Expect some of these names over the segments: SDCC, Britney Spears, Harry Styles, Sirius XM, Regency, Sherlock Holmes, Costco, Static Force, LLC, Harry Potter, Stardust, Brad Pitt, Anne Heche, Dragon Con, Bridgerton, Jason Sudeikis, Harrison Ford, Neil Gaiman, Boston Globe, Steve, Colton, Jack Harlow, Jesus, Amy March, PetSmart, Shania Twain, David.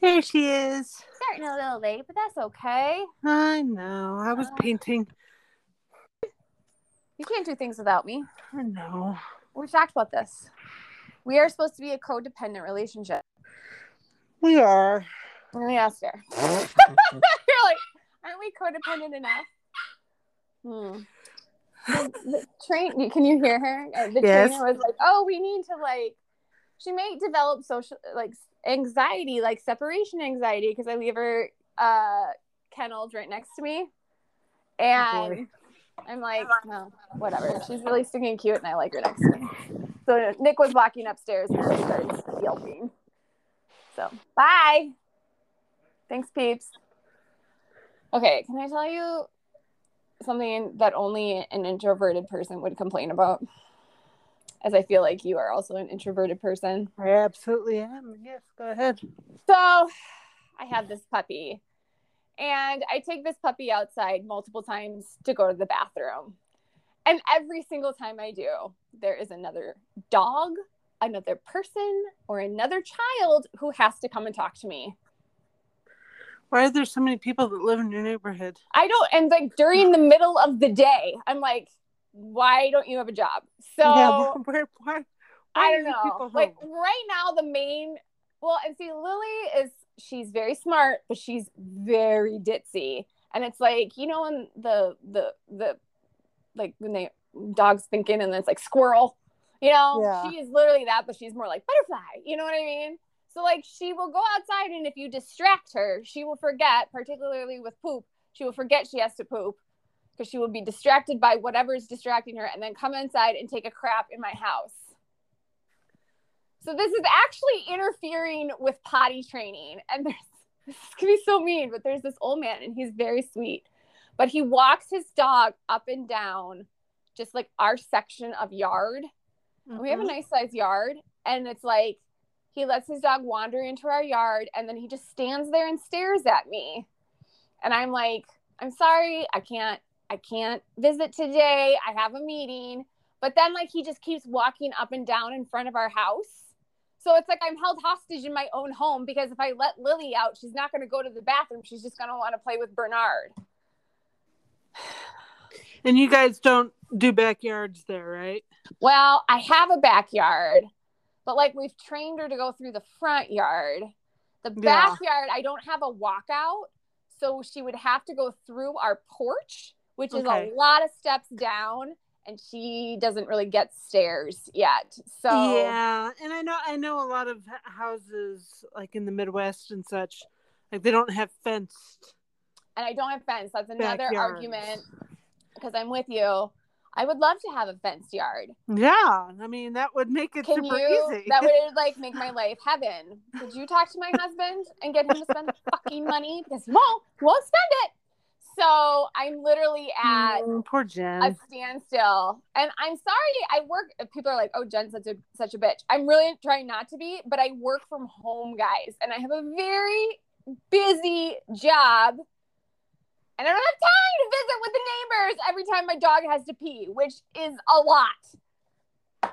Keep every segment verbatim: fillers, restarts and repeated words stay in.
There she is. Starting a little late, but that's okay. I know. I was uh, painting. You can't do things without me. I know. We talked about this. We are supposed to be a codependent relationship. We are. And we asked her. You're like, aren't we codependent enough? Hmm. The train, can you hear her? The yes. trainer was like, oh, we need to like, she may develop social, like, anxiety, like separation anxiety, because I leave her uh kennels right next to me, and okay. I'm like, no, whatever, she's really stinking cute and I like her next to me. So Nick was walking upstairs and she starts yelping, so bye, thanks peeps. Okay, can I tell you something that only an introverted person would complain about? As I feel like you are also an introverted person. I absolutely am. Yes, go ahead. So I have this puppy. And I take this puppy outside multiple times to go to the bathroom. And every single time I do, there is another dog, another person, or another child who has to come and talk to me. Why are there so many people that live in your neighborhood? I don't. And like during the middle of the day, I'm like, why don't you have a job? So yeah, where, where, where I don't know. Like right now, the main well, and see, Lily is she's very smart, but she's very ditzy, and it's like, you know, when the the the like when they dogs thinking, and then it's like squirrel, you know, yeah. She is literally that, but she's more like butterfly. You know what I mean? So like she will go outside, and if you distract her, she will forget. Particularly with poop, she will forget she has to poop. Because she will be distracted by whatever is distracting her and then come inside and take a crap in my house. So this is actually interfering with potty training. And there's, this is going to be so mean, but there's this old man and he's very sweet. But he walks his dog up and down just like our section of yard. Mm-hmm. We have a nice size yard. And it's like he lets his dog wander into our yard and then he just stands there and stares at me. And I'm like, I'm sorry, I can't. I can't visit today. I have a meeting. But then like he just keeps walking up and down in front of our house. So it's like I'm held hostage in my own home because if I let Lily out, she's not going to go to the bathroom. She's just going to want to play with Bernard. And you guys don't do backyards there, right? Well, I have a backyard, but like we've trained her to go through the front yard. The backyard, yeah. I don't have a walkout. So she would have to go through our porch, which is okay. A lot of steps down, and she doesn't really get stairs yet. So yeah, and I know I know a lot of houses like in the Midwest and such, like they don't have fenced. And I don't have fence. That's another backyards. Argument because I'm with you. I would love to have a fenced yard. Yeah, I mean that would make it Can super you, easy. That would like make my life heaven. Could you talk to my husband and get him to spend fucking money because he won't, he won't spend it. So I'm literally at oh, poor Jen. A standstill. And I'm sorry, I work. People are like, oh, Jen's such a, such a bitch. I'm really trying not to be, but I work from home, guys. And I have a very busy job. And I don't have time to visit with the neighbors every time my dog has to pee, which is a lot.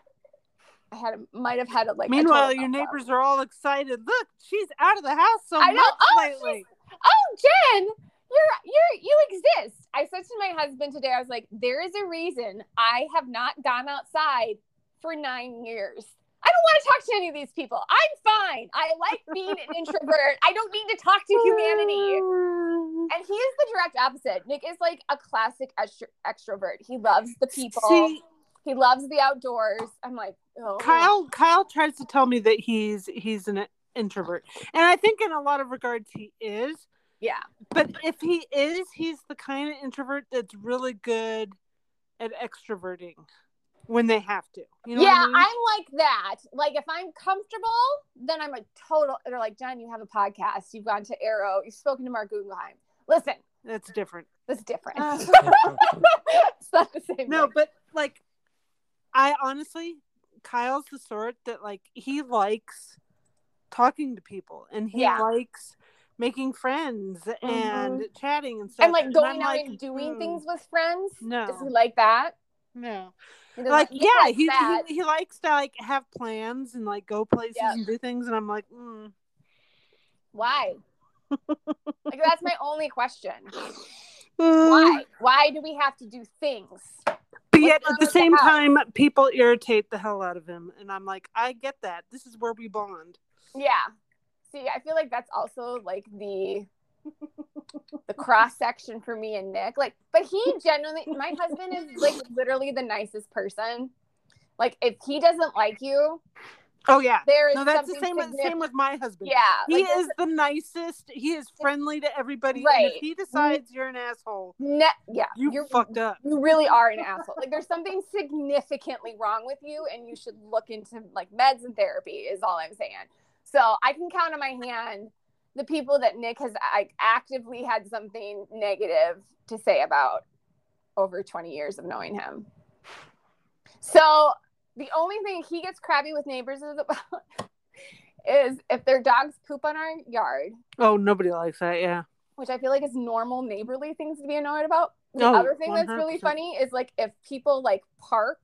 I had might have had it like. Meanwhile, your neighbors up. Are all excited. Look, she's out of the house so I know. Much oh, lately. Oh, Jen. You're, you're, you exist. I said to my husband today, I was like, there is a reason I have not gone outside for nine years. I don't want to talk to any of these people. I'm fine. I like being an introvert. I don't need to talk to humanity. And he is the direct opposite. Nick is like a classic extro- extrovert. He loves the people. See, he loves the outdoors. I'm like, oh. Kyle, Kyle tries to tell me that he's, he's an introvert. And I think in a lot of regards he is. Yeah. But if he is, he's the kind of introvert that's really good at extroverting. when they have to. You know yeah, I mean? I'm like that. Like, if I'm comfortable, then I'm a total... They're like, Jen, you have a podcast. You've gone to Arrow. You've spoken to Mark Guggenheim. Listen. That's different. That's different. Uh, it's not the same No, thing. But, like, I honestly... Kyle's the sort that, like, he likes talking to people. And he yeah. likes... making friends and mm-hmm. chatting and stuff. And, like, going and out like, and doing mm, things with friends? No. Does he like that? No. Like, he yeah, he, he, he likes to, like, have plans and, like, go places yep. and do things. And I'm like, mm. Why? Like, that's my only question. Why? Why do we have to do things? But yet, at the same time, people irritate the hell out of him. And I'm like, I get that. This is where we bond. Yeah. See, I feel like that's also, like, the the cross-section for me and Nick. Like, but he genuinely, my husband is, like, literally the nicest person. Like, if he doesn't like you. Oh, yeah. There is no, that's the same with, same with my husband. Yeah. He like, is the nicest. He is friendly to everybody. Right. And if he decides you're an asshole, ne- yeah, you you're fucked up. You really are an asshole. Like, there's something significantly wrong with you, and you should look into, like, meds and therapy is all I'm saying. So I can count on my hand the people that Nick has like actively had something negative to say about over twenty years of knowing him. So the only thing he gets crabby with neighbors is about is if their dogs poop on our yard. Oh, nobody likes that, yeah. Which I feel like is normal neighborly things to be annoyed about. The oh, other thing one hundred percent that's really funny is like if people like park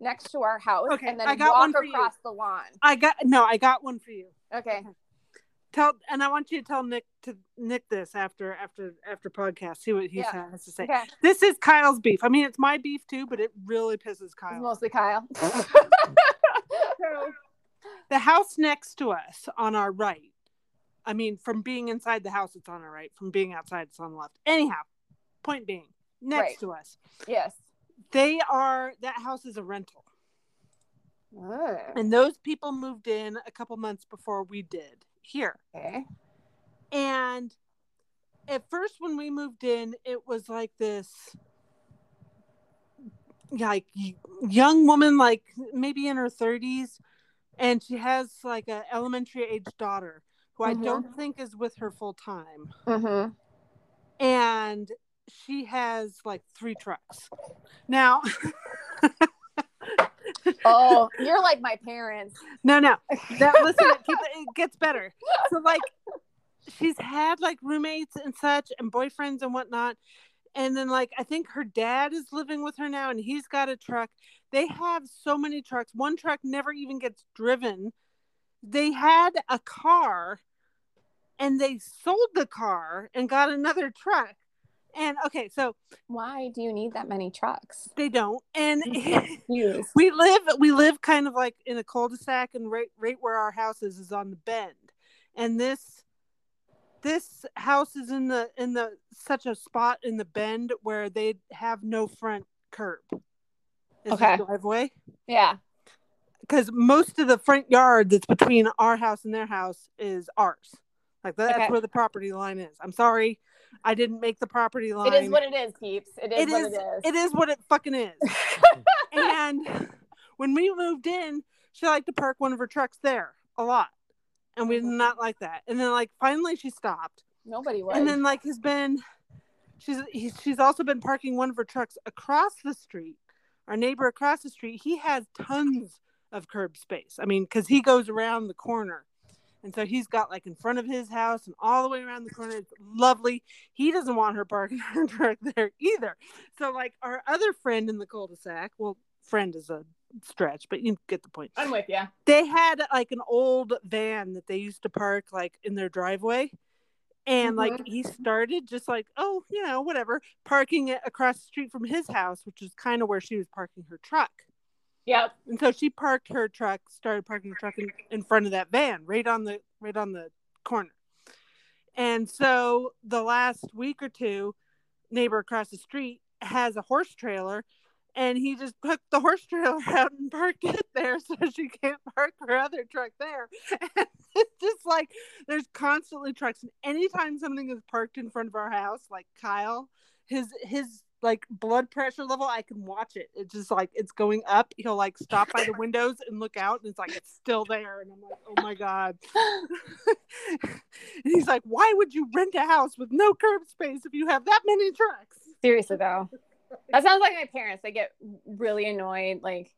next to our house okay, and then I got walk one for across you. the lawn. I got no, I got one for you. Okay. Tell and I want you to tell Nick to Nick this after after after podcast. See what he yeah. has to say. Okay. This is Kyle's beef. I mean it's my beef too, but it really pisses Kyle. It's mostly Kyle. So, the house next to us on our right. I mean from being inside the house it's on our right. From being outside it's on the left. Anyhow, point being next right. to us. Yes. They are, that house is a rental. Oh. And those people moved in a couple months before we did here. Okay. And at first when we moved in, it was like this, like young woman, like maybe in her thirties. And she has like an elementary age daughter who mm-hmm. I don't think is with her full time. Mm-hmm. And she has like three trucks now. Oh, you're like my parents. No, no. That, listen, it, keeps, it gets better. So like, she's had like roommates and such, and boyfriends and whatnot. And then like, I think her dad is living with her now, and he's got a truck. They have so many trucks. One truck never even gets driven. They had a car, and they sold the car and got another truck. And okay, so why do you need that many trucks? They don't. And we live we live kind of like in a cul-de-sac, and right right where our house is is on the bend. And this this house is in the in the such a spot in the bend where they have no front curb. It's okay. Driveway. Yeah. Because most of the front yard that's between our house and their house is ours. Like that's okay. where the property line is. I'm sorry. I didn't make the property line. It is what it is, peeps. It is, it is what it is. It is what it fucking is. And when we moved in, she liked to park one of her trucks there a lot. And we did not like that. And then, like, finally she stopped. Nobody was. And then, like, has been, she's he, she's also been parking one of her trucks across the street. Our neighbor across the street, he has tons of curb space. I mean, because he goes around the corner. And so he's got like in front of his house and all the way around the corner. It's lovely. He doesn't want her parking her truck there either. So like our other friend in the cul-de-sac, well, friend is a stretch, but you get the point. I'm with you. They had like an old van that they used to park like in their driveway. And mm-hmm. like he started just like, oh, you know, whatever. Parking it across the street from his house, which is kind of where she was parking her truck. Yep. And so she parked her truck, started parking the truck in, in front of that van, right on the right on the corner. And so the last week or two, neighbor across the street has a horse trailer, and he just hooked the horse trailer out and parked it there so she can't park her other truck there. And it's just like there's constantly trucks, and anytime something is parked in front of our house, like Kyle, his his like blood pressure level, I can watch it. It's just like it's going up. He'll like stop by the windows and look out, and it's like it's still there. And I'm like, oh my god. And he's like, why would you rent a house with no curb space if you have that many trucks? Seriously though, that sounds like my parents. They get really annoyed. Like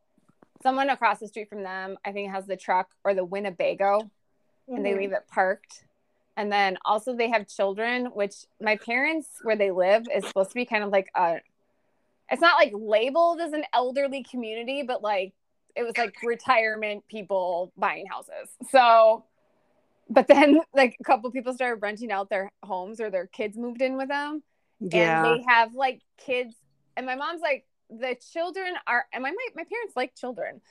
someone across the street from them, I think, has the truck or the Winnebago, mm-hmm. and they leave it parked. And then also they have children, which my parents, where they live, is supposed to be kind of like a, it's not like labeled as an elderly community, but like it was like retirement people buying houses. So, but then like a couple of people started renting out their homes or their kids moved in with them. Yeah. And they have like kids. And my mom's like, the children are, and my, my parents like children.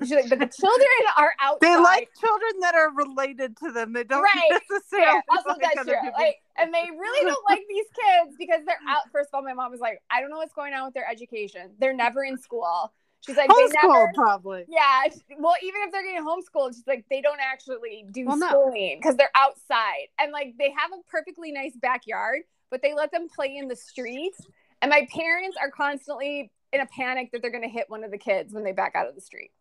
She's like, but the children are outside. They like children that are related to them. They don't right. necessarily. Yeah, also like that's true. Like, and they really don't like these kids because they're out. First of all, my mom was like, I don't know what's going on with their education. They're never in school. She's like, homeschool, they never, probably. Yeah. Well, even if they're getting homeschooled, she's like, they don't actually do well, schooling because no. they're outside. And like, they have a perfectly nice backyard, but they let them play in the streets. And my parents are constantly in a panic that they're going to hit one of the kids when they back out of the street.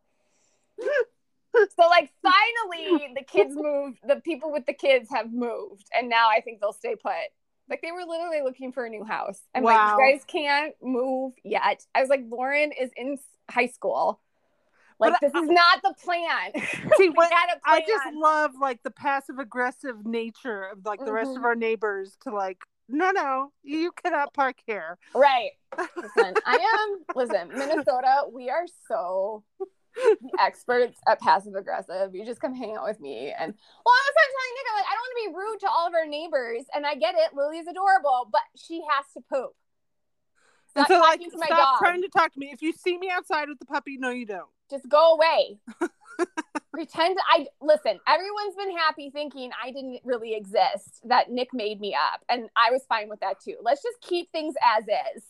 So like finally the kids moved, the people with the kids have moved, and now I think they'll stay put. Like they were literally looking for a new house. I'm wow. like, you guys can't move yet. I was like, Lauren is in high school. Like, but this I, is not the plan. See, what, plan. I just love like the passive aggressive nature of like the mm-hmm. rest of our neighbors to like, no, no, you cannot park here. Right. Listen, I am, listen, Minnesota, we are so experts at passive aggressive. You just come hang out with me. And well, I was telling Nick, I'm like, I don't want to be rude to all of our neighbors, and I get it, Lily's adorable, but she has to poop. Stop, so, like, to my stop dog. Trying to talk to me. If you see me outside with the puppy, no, you don't. Just go away. Pretend I listen. Everyone's been happy thinking I didn't really exist, that Nick made me up, and I was fine with that too. Let's just keep things as is.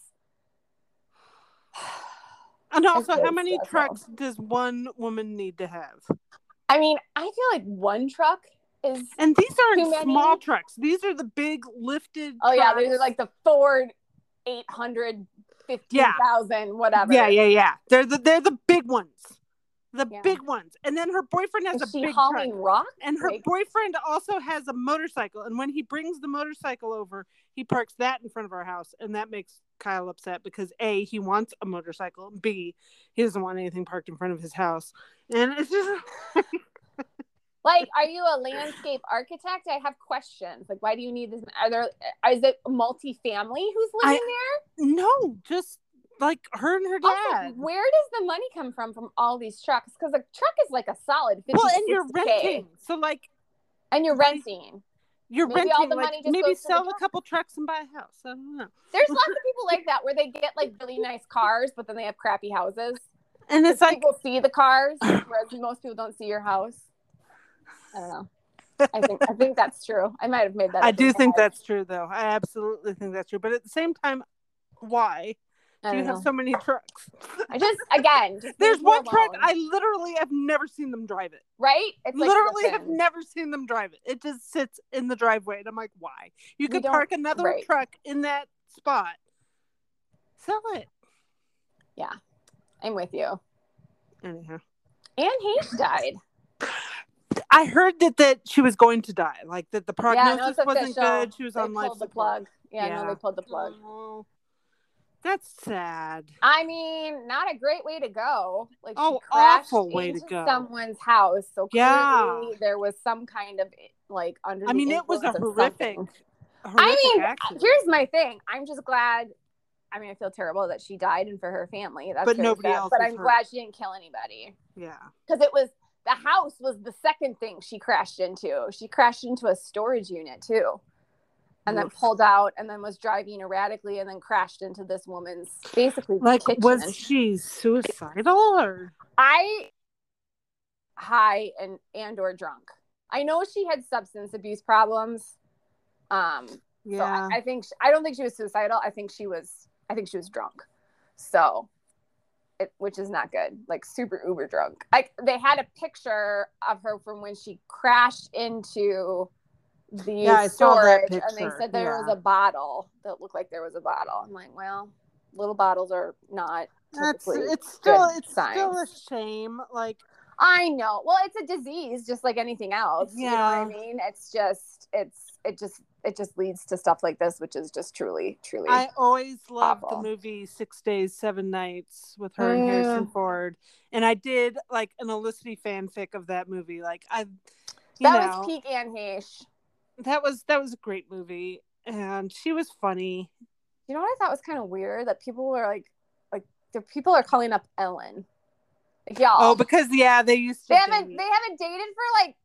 And also, how many trucks does one woman need to have? I mean, I feel like one truck is. And these aren't small trucks. These are the big lifted. Oh, yeah. These are like the Ford eight hundred fifteen thousand, whatever. Yeah, yeah, yeah. They're the they're the big ones. The yeah. big ones. And then her boyfriend has is a she big hauling truck. Rock? And her like... boyfriend also has a motorcycle. And when he brings the motorcycle over, he parks that in front of our house. And that makes Kyle upset because A, he wants a motorcycle. B, he doesn't want anything parked in front of his house. And it's just... like, are you a landscape architect? I have questions. Like, why do you need this? Are there, is it multi-family who's living I, there? No, just... like her and her dad. Also, where does the money come from from all these trucks? Because a truck is like a solid fifty. Well, and you're renting, so like, and you're renting. You're maybe renting. All the like, money just maybe goes sell a couple trucks and buy a house. I don't know. There's lots of people like that where they get like really nice cars, but then they have crappy houses. And it's like people see the cars, whereas most people don't see your house. I don't know. I think I think that's true. I might have made that. I do think that's true, though. I absolutely think that's true. But at the same time, why? Do you have so many trucks? I just, again. Just there's one truck, I literally have never seen them drive it. Right? It's like, literally listen. have never seen them drive it. It just sits in the driveway. And I'm like, why? You could park another right. truck in that spot. Sell it. Yeah. I'm with you. Anyhow. Anne Heche died. I heard that, that she was going to die. Like, that the prognosis yeah, no, wasn't good. She was they on life support. The plug. Yeah, yeah, no, they pulled the plug. Oh. That's sad. I mean, not a great way to go. Like, oh, she crashed awful way into to go. Someone's house. So yeah. clearly there was some kind of like under. I mean, the it was a horrific, horrific. I mean, accident. Here's my thing. I'm just glad. I mean, I feel terrible that she died and for her family. That's but nobody sad, else. But I'm hurt. Glad she didn't kill anybody. Yeah. Because it was the house was the second thing she crashed into. She crashed into a storage unit too. And then pulled out and then was driving erratically and then crashed into this woman's basically like kitchen. Was she suicidal or I high and and or drunk. I know she had substance abuse problems. Um yeah. So I, I think she, I don't think she was suicidal. I think she was I think she was drunk. So it, which is not good. Like super uber drunk. Like they had a picture of her from when she crashed into the yeah, storage, and they said there yeah. was a bottle that looked like there was a bottle. I'm like, well, little bottles are not. That's it's still it's signs. still a shame. Like, I know. Well, it's a disease, just like anything else. Yeah. You know what I mean? It's just it's it just it just leads to stuff like this, which is just truly, truly. I always loved awful. the movie Six Days, Seven Nights with her mm. and Harrison Ford. And I did like an Elicity fanfic of that movie. Like I That know, was peak Anne Heche. That was that was a great movie. And she was funny. You know what I thought was kind of weird? That people were like like the people are calling up Ellen. Like, y'all. Oh, because yeah, they used to. They haven't. Date. They haven't dated for like.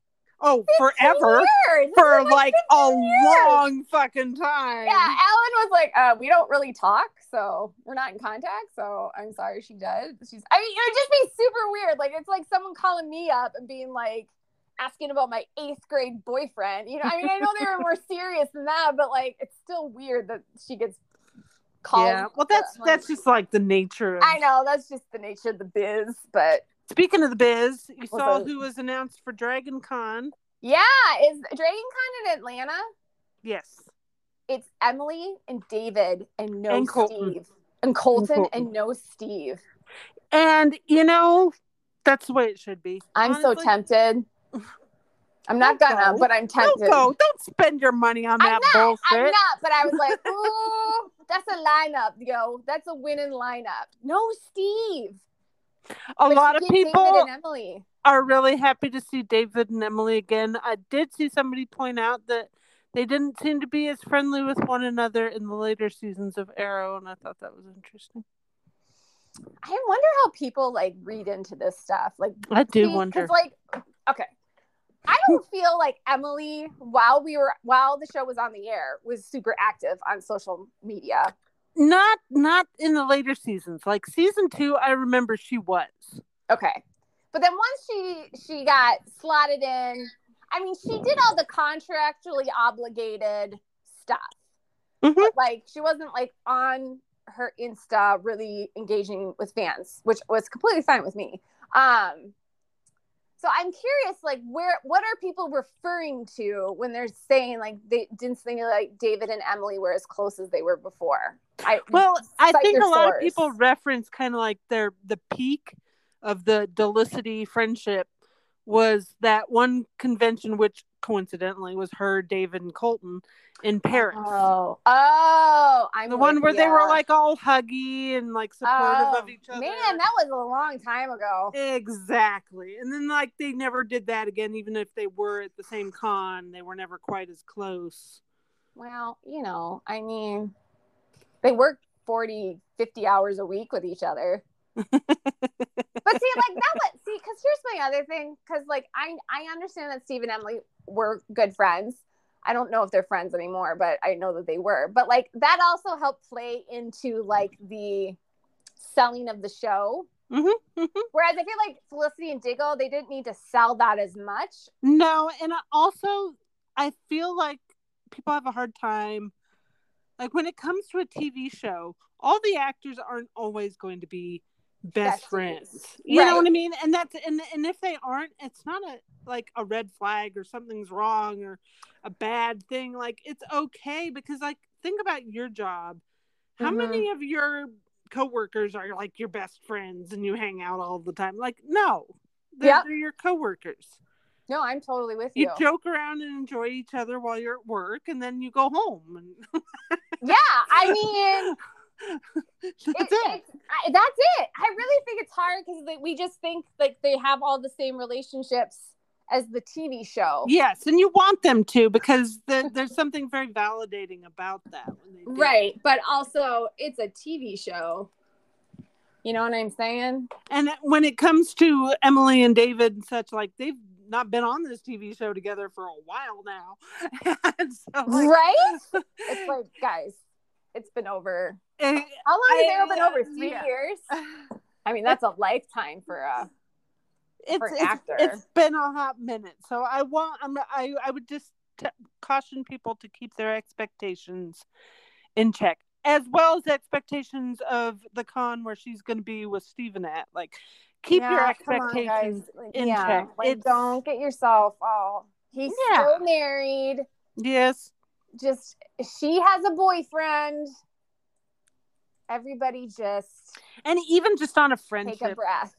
Oh, forever. Years. For like, like a years. long fucking time. Yeah, Ellen was like, uh, "We don't really talk, so we're not in contact." So I'm sorry, she does. She's. I mean, it would just be super weird. Like it's like someone calling me up and being like, asking about my eighth grade boyfriend. You know, I mean, I know they were more serious than that, but like, it's still weird that she gets. Yeah, well, that's the, like, that's just like the nature. Of... I know that's just the nature of the biz. But speaking of the biz, you well, saw so... who was announced for Dragon Con. Yeah, is Dragon Con in Atlanta? Yes, it's Emily and David and no and Colton. Steve and Colton, and Colton and no Steve. And you know, that's the way it should be. I'm Honestly, so tempted. I'm not don't gonna, go. but I'm tempted. Don't go. Don't spend your money on that I'm not, bullshit. I'm not. But I was like, ooh. That's a lineup, yo. That's a winning lineup. No, Steve. A lot of people are really happy to see David and Emily again. I did see somebody point out that they didn't seem to be as friendly with one another in the later seasons of Arrow, and I thought that was interesting. I wonder how people like read into this stuff. Like, I do see, wonder. Like, okay. I don't feel like Emily, while we were while the show was on the air, was super active on social media. Not not in the later seasons. Like season two, I remember she was. Okay. But then once she she got slotted in, I mean, she did all the contractually obligated stuff. Mm-hmm. But like she wasn't like on her Insta really engaging with fans, which was completely fine with me. Um So I'm curious, like, where what are people referring to when they're saying, like, they didn't think like David and Emily were as close as they were before? I, well, I think a source. lot of people reference kind of like their the peak of the Delicity friendship was that one convention, which coincidentally was her, David, and Colton in Paris. Oh, oh, I'm the one with, where yeah. they were like all huggy and like supportive oh, of each other. Man, that was a long time ago. Exactly. And then like they never did that again, even if they were at the same con, they were never quite as close. Well, you know, I mean, they worked forty, fifty hours a week with each other. But see, like that was see, because here's my other thing, because like I I understand that Steve and Emily were good friends. I don't know if they're friends anymore, but I know that they were. But like that also helped play into like the selling of the show. Mm-hmm, mm-hmm. Whereas I feel like Felicity and Diggle, they didn't need to sell that as much. No, and also I feel like people have a hard time. Like when it comes to a T V show, all the actors aren't always going to be best Besties. friends, you right. know what I mean? And that's and and if they aren't, it's not a like a red flag or something's wrong or a bad thing. Like it's okay, because like think about your job. How mm-hmm. many of your coworkers are like your best friends and you hang out all the time? Like no, they're, yep. they're your coworkers. No, I'm totally with you. You joke around and enjoy each other while you're at work, and then you go home. Yeah, I mean. That's it, it. I, that's it. I really think it's hard because like, we just think like they have all the same relationships as the T V show. Yes, and you want them to, because the, there's something very validating about that. When they do. Right, but also it's a T V show. You know what I'm saying? And when it comes to Emily and David and such, like they've not been on this T V show together for a while now. So, like, right? It's like, guys, it's been over. How long have they been over? Three yeah. years? I mean, that's a lifetime for a it's, for an it's, actor. It's been a hot minute, so I want. I'm. I. I would just t- caution people to keep their expectations in check, as well as the expectations of the con where she's going to be with Steven at. Like, keep yeah, your expectations on, like, in yeah, check. Like, it's, don't get yourself all. He's yeah. so married. Yes. Just she has a boyfriend. everybody just, and even just on a friendship, take a breath.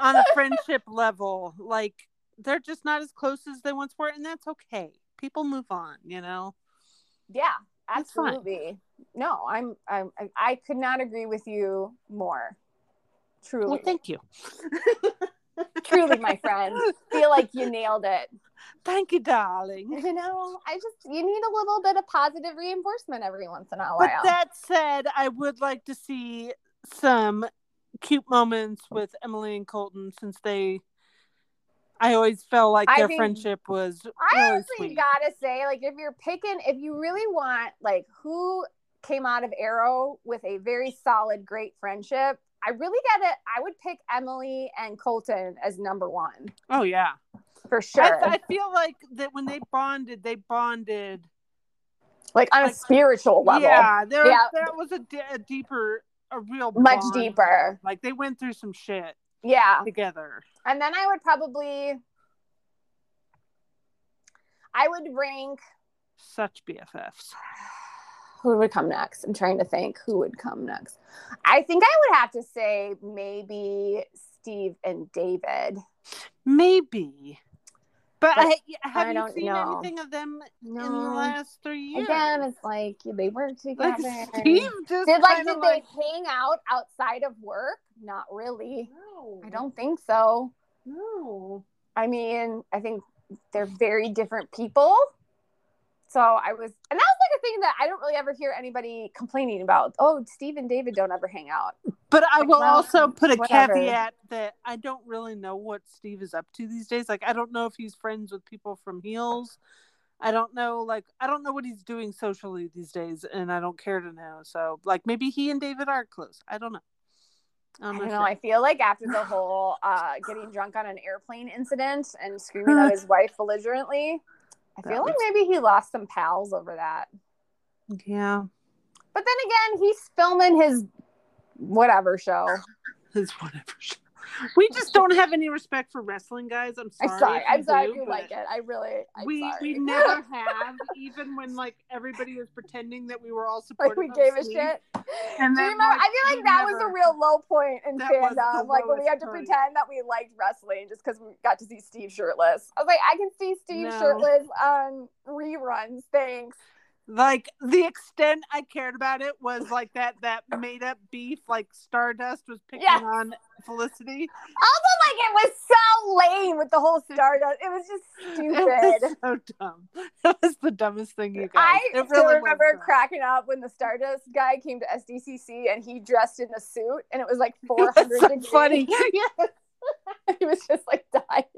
on a friendship level, like they're just not as close as they once were, and that's okay. People move on, you know. Yeah, absolutely. No, I'm, I'm, I could not agree with you more. Truly. Well, thank you. Truly, my friend. Feel like you nailed it. Thank you, darling. You know, I just, you need a little bit of positive reinforcement every once in a while. But that said, I would like to see some cute moments with Emily and Colton, since they, I always felt like their think, friendship was really I honestly sweet. Gotta say, like, if you're picking, if you really want, like, who came out of Arrow with a very solid, great friendship, I really gotta, I would pick Emily and Colton as number one. Oh, yeah. For sure. I, I feel like that when they bonded, they bonded. Like, on like, a spiritual level. Yeah. There, yeah. there was a, d- a deeper, a real bond. Much deeper. Like, they went through some shit. Yeah. Together. And then I would probably, I would rank. Such B F Fs. Who would come next? I'm trying to think who would come next. I think I would have to say maybe Steve and David. Maybe. But, but I, have I you seen know. anything of them no. in the last three years? Again, it's like they work together. Like Steve just did like did like... they hang out outside of work? Not really. No. I don't think so. No. I mean, I think they're very different people. So I was, and that was like a thing that I don't really ever hear anybody complaining about. Oh, Steve and David don't ever hang out. But I like, will well, also put a whatever. caveat that I don't really know what Steve is up to these days. Like, I don't know if he's friends with people from Heels. I don't know, like, I don't know what he's doing socially these days, and I don't care to know. So, like, maybe he and David are close. I don't know. I don't know. Sure. I feel like after the whole uh, getting drunk on an airplane incident and screaming at his wife belligerently, I feel like maybe he lost some pals over that. Yeah. But then again, he's filming his whatever show. His whatever show. We just don't have any respect for wrestling, guys. I'm sorry. I'm sorry. I'm sorry do, if you like it. I really, I'm we, sorry. We never have, even when, like, everybody was pretending that we were all supportive. Like, we gave a Steve. shit. And do you remember? Like, I feel like that never, was a real low point in fandom. Like, when we had to point. pretend that we liked wrestling just because we got to see Steve shirtless. I was like, I can see Steve no. shirtless on reruns. Thanks. Like, the extent I cared about it was, like, that that made-up beef, like, Stardust was picking yes. on Felicity. Also, like, it was so lame with the whole Stardust. It was just stupid. It was so dumb. That was the dumbest thing you guys. I really still remember cracking up when the Stardust guy came to S D C C, and he dressed in a suit, and it was, like, four hundred so degrees. Funny. Yes. He was just, like, dying.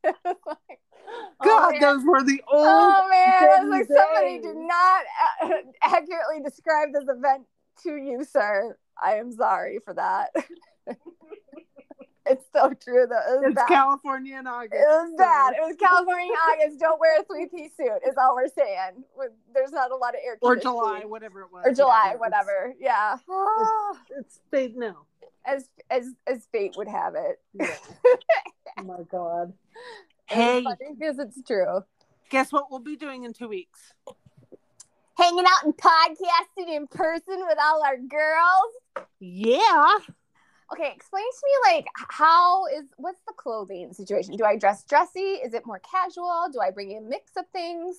It was like, God, oh, those were the old. Oh man, was like days. Somebody did not a- accurately describe this event to you, sir. I am sorry for that. It's so true, though. It it's bad. California in August. It was bad. It was California in August. Don't wear a three-piece suit. Is all we're saying. We're, there's not a lot of air. Or July, whatever it was. Or July, yeah, whatever. It's, yeah. It's fate now. As as as fate would have it. Yeah. Oh my God. Hey, because it's true. Guess what we'll be doing in two weeks? Hanging out and podcasting in person with all our girls. Yeah. Okay, explain to me, like, how is what's the clothing situation? Do I dress dressy? Is it more casual? Do I bring in a mix of things?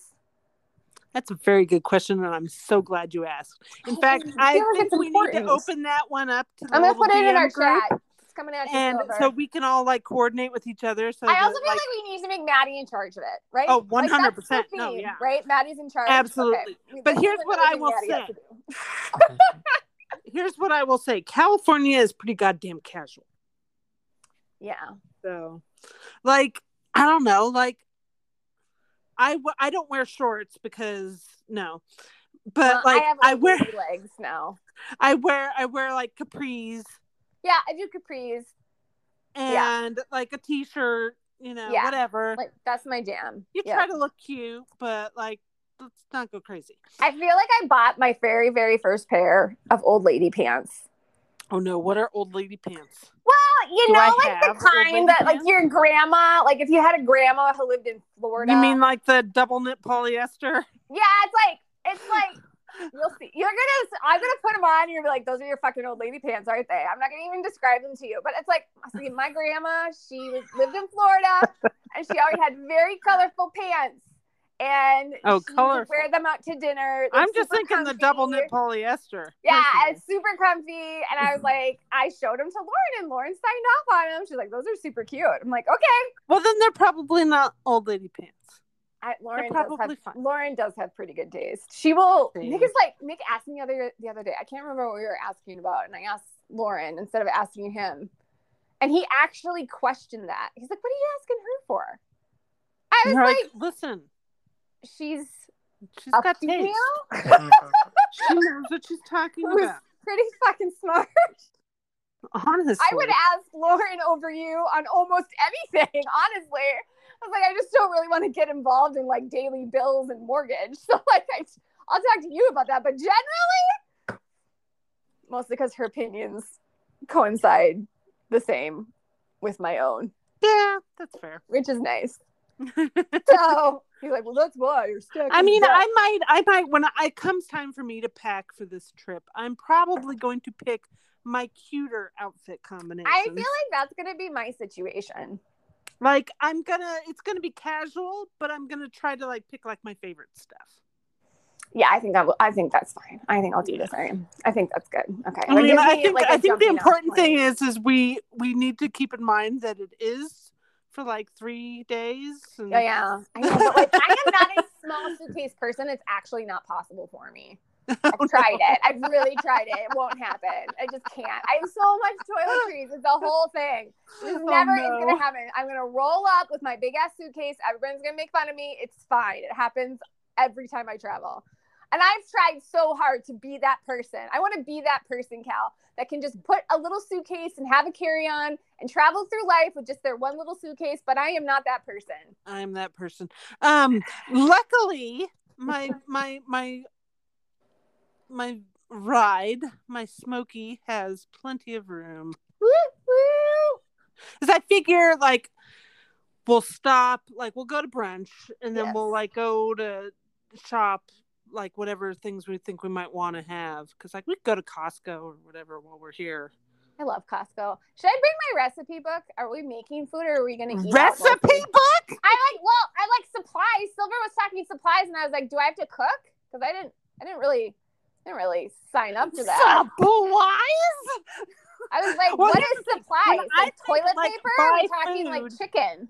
That's a very good question, and I'm so glad you asked. In I fact, I think we important. need to open that one up. To the I'm gonna put it D M in our group. Chat. Coming out and over. So we can all like coordinate with each other. So I that, also feel like, like we need to make Maddie in charge of it, right? Oh, one hundred percent. No, yeah, right. Maddie's in charge. Absolutely. Okay. But here's what I will say. Here's what I will say. California is pretty goddamn casual. Yeah. So, like, I don't know. Like, I I don't wear shorts because no, but well, like I, have, like, I wear legs now. I wear I wear like capris. Yeah, I do capris. And yeah. like a t-shirt, you know, yeah. whatever. Like that's my jam. You yeah. try to look cute, but like let's not go crazy. I feel like I bought my very, very first pair of old lady pants. Oh no, what are old lady pants? Well, you do know, I like the kind that pants? Like your grandma, like if you had a grandma who lived in Florida. You mean like the double knit polyester? Yeah, it's like it's like You'll see. You're gonna. I'm gonna put them on. And you're gonna be like, those are your fucking old lady pants, aren't they? I'm not gonna even describe them to you. But it's like, see, my grandma, she lived in Florida, and she already had very colorful pants. And oh, she colorful. would wear them out to dinner. They're I'm just thinking comfy. the double knit polyester. Yeah, it's super comfy. And I was like, I showed them to Lauren, and Lauren signed off on them. She's like, those are super cute. I'm like, okay. Well, then they're probably not old lady pants. I, Lauren does have fine. Lauren does have pretty good taste. She will. Same. Nick is like Nick asked me the other the other day. I can't remember what we were asking about, and I asked Lauren instead of asking him, and he actually questioned that. He's like, "What are you asking her for?" I was like, like, "Listen, she's she's a got female. Taste. She knows what she's talking about. Pretty fucking smart." Honestly, I would ask Lauren over you on almost anything. Honestly. I was like, I just don't really want to get involved in like daily bills and mortgage. So like, I, I'll talk to you about that. But generally, mostly because her opinions coincide the same with my own. Yeah, that's fair. Which is nice. So he's like, well, that's why you're stuck. I mean, I might, I might, when it comes time for me to pack for this trip, I'm probably going to pick my cuter outfit combination. I feel like that's going to be my situation. Like, I'm gonna, it's gonna be casual, but I'm gonna try to like pick like my favorite stuff. Yeah, I think that will, I think that's fine. I think I'll do the same. I think that's good. Okay. I mean, I think, I think the important thing is, is we, we need to keep in mind that it is for like three days. And... Oh, yeah. I know, but like, I am not a small suitcase person. It's actually not possible for me. I've tried it. I've really tried it. It won't happen. I just can't. I have so much toiletries. It's the whole thing. This oh, never no. is going to happen. I'm going to roll up with my big ass suitcase. Everyone's going to make fun of me. It's fine. It happens every time I travel. And I've tried so hard to be that person. I want to be that person, Cal, that can just put a little suitcase and have a carry-on and travel through life with just their one little suitcase. But I am not that person. I am that person. Um, luckily, my, my, my, My ride, my Smokey, has plenty of room. Woo woo! Because I figure, like, we'll stop, like, we'll go to brunch, and then yes. we'll, like, go to shop, like, whatever things we think we might want to have. Because, like, we go to Costco or whatever while we're here. I love Costco. Should I bring my recipe book? Are we making food or are we going to eat? Recipe book? I like, well, I like supplies. Silver was talking supplies, and I was like, do I have to cook? Because I didn't, I didn't really... I didn't really sign up for that. Supplies? I was like, well, what is supplies? Like toilet like paper? Are we talking food? Like chicken?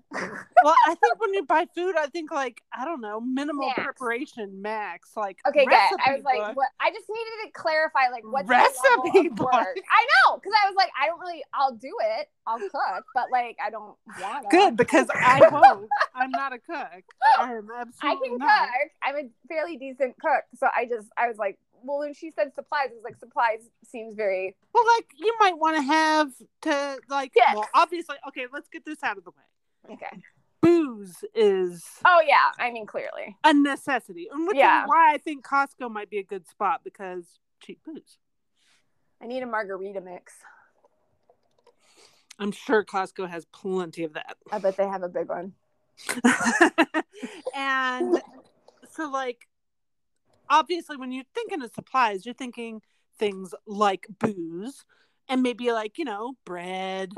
Well, I think when you buy food, I think like, I don't know, minimal max. preparation, max. Like, okay, good. I was book. like, what? I just needed to clarify, like, what's recipe the book? I know, because I was like, I don't really, I'll do it. I'll cook, but like, I don't want to. Good, because I won't. I'm not a cook. I am absolutely I can not. cook. I'm a fairly decent cook. So I just, I was like, well, when she said supplies, it was like supplies seems very well. Like you might want to have to like. Yes. Well, obviously, okay. Let's get this out of the way. Okay. Booze is. Oh yeah, I mean clearly a necessity, and which yeah. is why I think Costco might be a good spot because cheap booze. I need a margarita mix. I'm sure Costco has plenty of that. I bet they have a big one. And so, like. Obviously, when you're thinking of supplies, you're thinking things like booze and maybe like, you know, bread.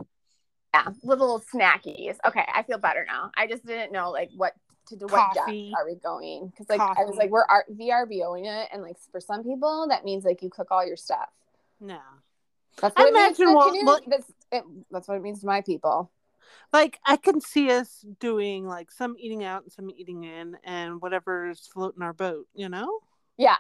Yeah, little snackies. Okay, I feel better now. I just didn't know like what to do. Coffee. What depth are we going? Because like Coffee. I was like, we're V R B O-ing it, and like for some people, that means like you cook all your stuff. No, that's what I it imagine. Means what, what, that's, it, that's what it means to my people. Like I can see us doing like some eating out and some eating in, and whatever's floating our boat, you know. Yeah,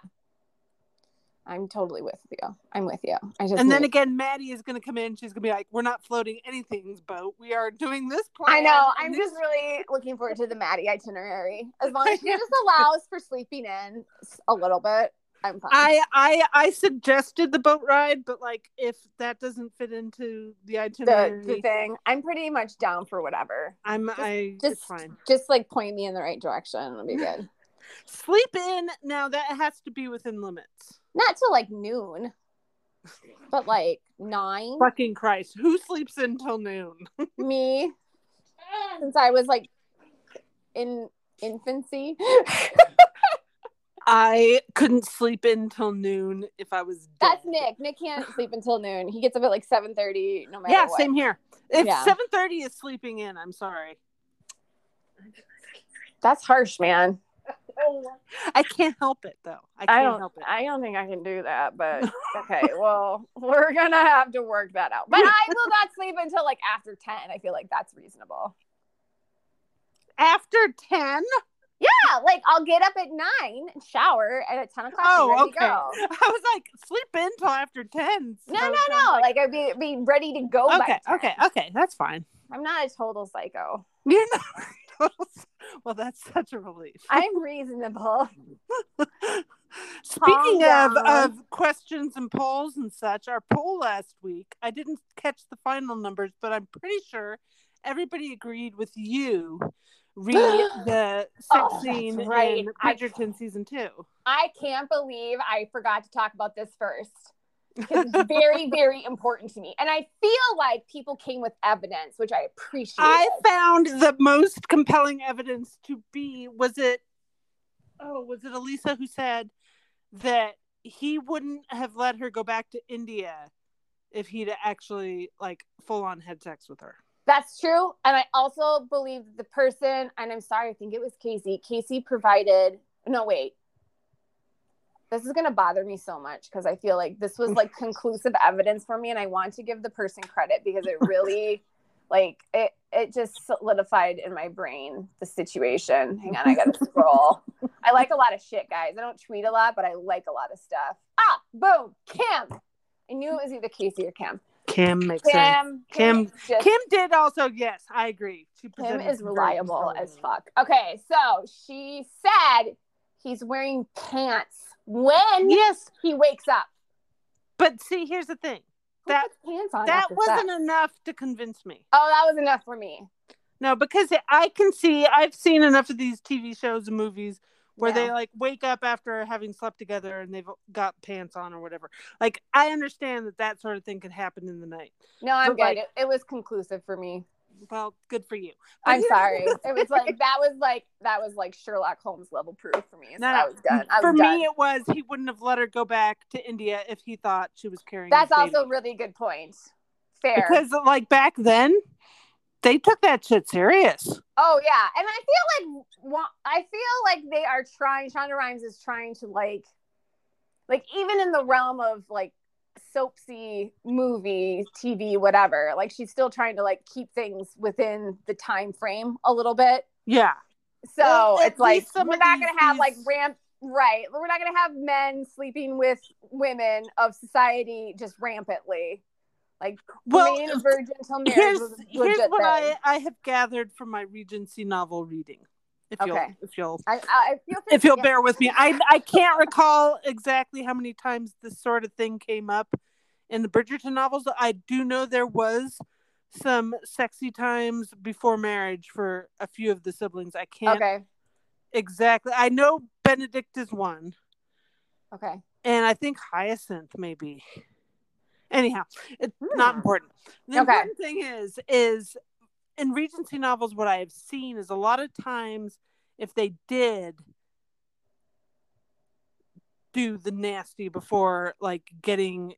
I'm totally with you. I'm with you. I just and then need... again, Maddie is going to come in. She's going to be like, we're not floating anything's boat. We are doing this plan. I know. I'm this... just really looking forward to the Maddie itinerary. As long as she just allows for sleeping in a little bit, I'm fine. I, I, I suggested the boat ride, but like if that doesn't fit into the itinerary. The, the thing. I'm pretty much down for whatever. I'm just, I, just, it's fine. Just like point me in the right direction. It'll be good. Sleep in now. That has to be within limits. Not till like noon, but like nine. Fucking Christ! Who sleeps in till noon? Me. Since I was like in infancy. I couldn't sleep until noon if I was dead. That's Nick. Nick can't sleep until noon. He gets up at like seven thirty no matter yeah, what. Yeah, same here. If yeah. seven thirty is sleeping in, I'm sorry. That's harsh, man. I can't help it, though. I can't I don't, help it. I don't think I can do that, but okay, well, we're going to have to work that out. But I will not sleep until like after ten. I feel like that's reasonable. After ten? Yeah, like I'll get up at nine, shower, and at ten o'clock oh, I'm ready okay. to go. I was like, sleep in till after ten. So no, no, no. Like, like I'd be, be ready to go okay, by ten. Okay, okay, that's fine. I'm not a total psycho. You're not a total psycho. Well, that's such a relief. I'm reasonable. Speaking of, of questions and polls and such, our poll last week, I didn't catch the final numbers, but I'm pretty sure everybody agreed with you. Read the sex oh, scene right. in Bridgerton season two. I can't believe I forgot to talk about this first. It's very, very important to me. And I feel like people came with evidence, which I appreciate. I found the most compelling evidence to be, was it, oh, was it Elisa who said that he wouldn't have let her go back to India if he'd actually, like, full-on had sex with her? That's true. And I also believe the person, and I'm sorry, I think it was Casey. Casey provided, no, wait. This is going to bother me so much because I feel like this was like conclusive evidence for me. And I want to give the person credit because it really, like, it it just solidified in my brain the situation. Hang on, I got to scroll. I like a lot of shit, guys. I don't tweet a lot, but I like a lot of stuff. Ah, boom, Kim. I knew it was either Casey or Kim. Kim makes Kim, sense. Kim, Kim, just, Kim did also. Yes, I agree. She Kim is reliable as fuck. Okay, so she said he's wearing pants when yes. he wakes up. But see, here's the thing. Who that pants on that wasn't sex? Enough to convince me. Oh, that was enough for me. No, because I can see. I've seen enough of these T V shows and movies where yeah. they like wake up after having slept together and they've got pants on or whatever. Like, I understand that that sort of thing could happen in the night. No, I'm but, good. Like, it, it was conclusive for me. Well, good for you. But I'm sorry. It was like, that was like, that was like Sherlock Holmes level proof for me. So no, that was good. I was for done. me, it was, he wouldn't have let her go back to India if he thought she was carrying. That's also a really good point. Fair. Because like back then, they took that shit serious. Oh yeah, and I feel like I feel like they are trying. Shonda Rhimes is trying to like, like even in the realm of like soapsy movie, T V, whatever. Like she's still trying to like keep things within the time frame a little bit. Yeah. So well, it's like we're not gonna these... have like ramp right. We're not gonna have men sleeping with women of society just rampantly. Like, well, being a virgin till marriage here's, was a legit here's what I, I have gathered from my Regency novel reading. If okay. you'll, if you'll, I, I feel if you'll bear with me. I, I can't recall exactly how many times this sort of thing came up in the Bridgerton novels. I do know there was some sexy times before marriage for a few of the siblings. I can't okay. exactly. I know Benedict is one. Okay. And I think Hyacinth maybe. Anyhow, it's not important. The okay. important thing is, is in Regency novels, what I have seen is a lot of times if they did do the nasty before like getting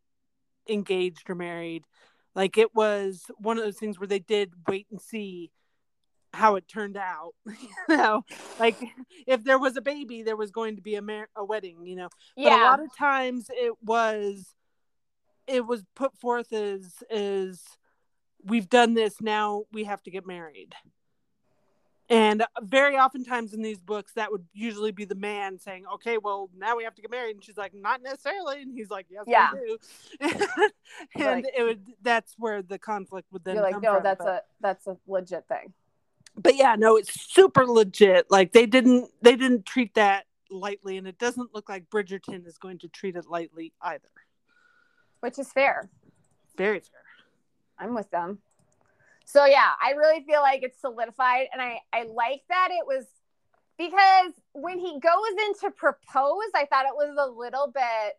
engaged or married, like it was one of those things where they did wait and see how it turned out, you know, like if there was a baby, there was going to be a, mar- a wedding, you know, yeah. But a lot of times it was It was put forth as as we've done this, now we have to get married. And very oftentimes in these books, that would usually be the man saying, "Okay, well now we have to get married," and she's like, "Not necessarily," and he's like, "Yes, yeah. we do." And like, it would that's where the conflict would then. You're like, come no, from, that's but, a that's a legit thing. But yeah, no, it's super legit. Like they didn't they didn't treat that lightly, and it doesn't look like Bridgerton is going to treat it lightly either. Which is fair. Very fair. I'm with them. So, yeah, I really feel like it's solidified. And I, I like that it was because when he goes in to propose, I thought it was a little bit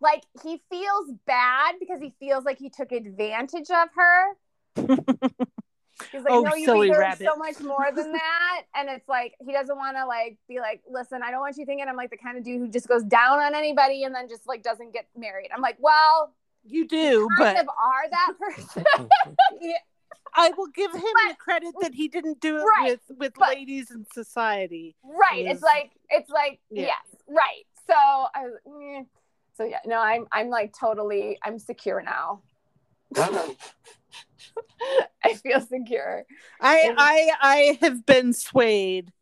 like he feels bad because he feels like he took advantage of her. He's like, oh, no, you silly rabbit. So much more than that. And it's like, he doesn't want to like be like, listen, I don't want you thinking I'm like the kind of dude who just goes down on anybody and then just like doesn't get married. I'm like, well, you do, you kind but of are that person. Yeah. I will give him but, the credit that he didn't do it right, with, with but, ladies in society. Right. Is, it's like, it's like, yeah. yes. Right. So, I, mm, so yeah, no, I'm, I'm like totally, I'm secure now. I feel secure. I, I, I have been swayed.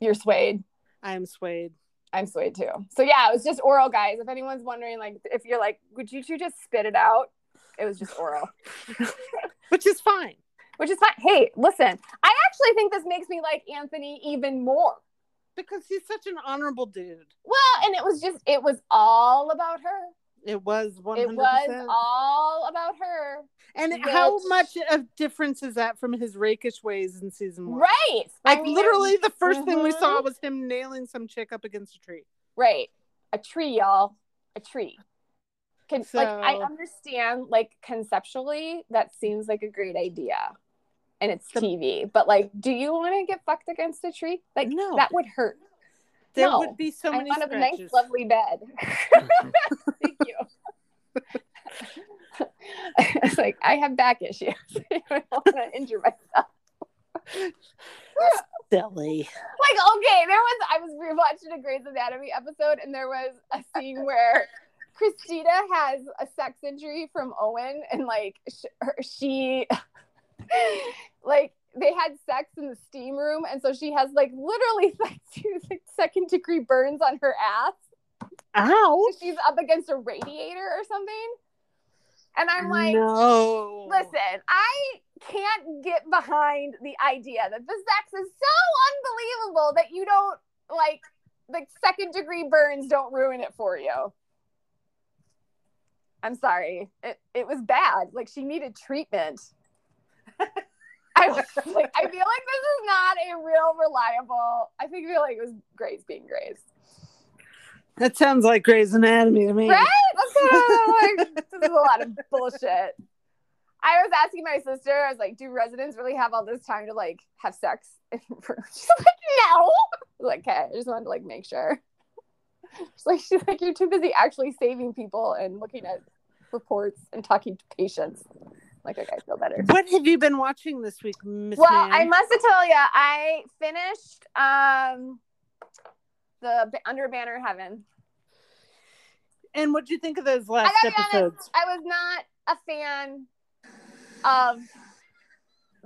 You're swayed. I am swayed. I'm swayed too. So yeah, it was just oral, guys. If anyone's wondering, like, if you're like, would you two just spit it out? It was just oral. Which is fine. Which is fine. Hey, listen, I actually think this makes me like Anthony even more. Because he's such an honorable dude. Well, and it was just, it was all about her. It was one hundred percent. It was all about her. And which... how much of difference is that from his rakish ways in season one? Right. Like, I mean, literally the first mm-hmm. thing we saw was him nailing some chick up against a tree. Right. A tree, y'all. A tree. Con- so... Like, I understand, like, conceptually, that seems like a great idea. And it's the... T V. But, like, do you want to get fucked against a tree? Like, no. That would hurt. There no. would be so many I want a nice, lovely bed. Thank you. It's like, I have back issues. I don't want to injure myself. Silly. Like, okay, there was, I was rewatching a Grey's Anatomy episode, and there was a scene where Christina has a sex injury from Owen, and, like, sh- her, she, like, they had sex in the steam room, and so she has like literally like two like, second degree burns on her ass. Ow! She's up against a radiator or something, and I'm like, no. Listen, I can't get behind the idea that the sex is so unbelievable that you don't like like second degree burns don't ruin it for you. I'm sorry, it it was bad. Like, she needed treatment. I was like, I feel like this is not a real reliable. I think I feel like it was Grey's being Grey's. That sounds like Grey's Anatomy to me. Right? That's kind of like, this is a lot of bullshit. I was asking my sister, I was like, do residents really have all this time to like have sex? She's like, no. I was like, okay, I just wanted to like make sure. She's like, she's like, you're too busy actually saving people and looking at reports and talking to patients. Like, okay, I feel better. What have you been watching this week, Miss Well, Mann? I must tell you, I finished um, the B- Under Banner of Heaven. And what did you think of those last I episodes? Honest, I was not a fan of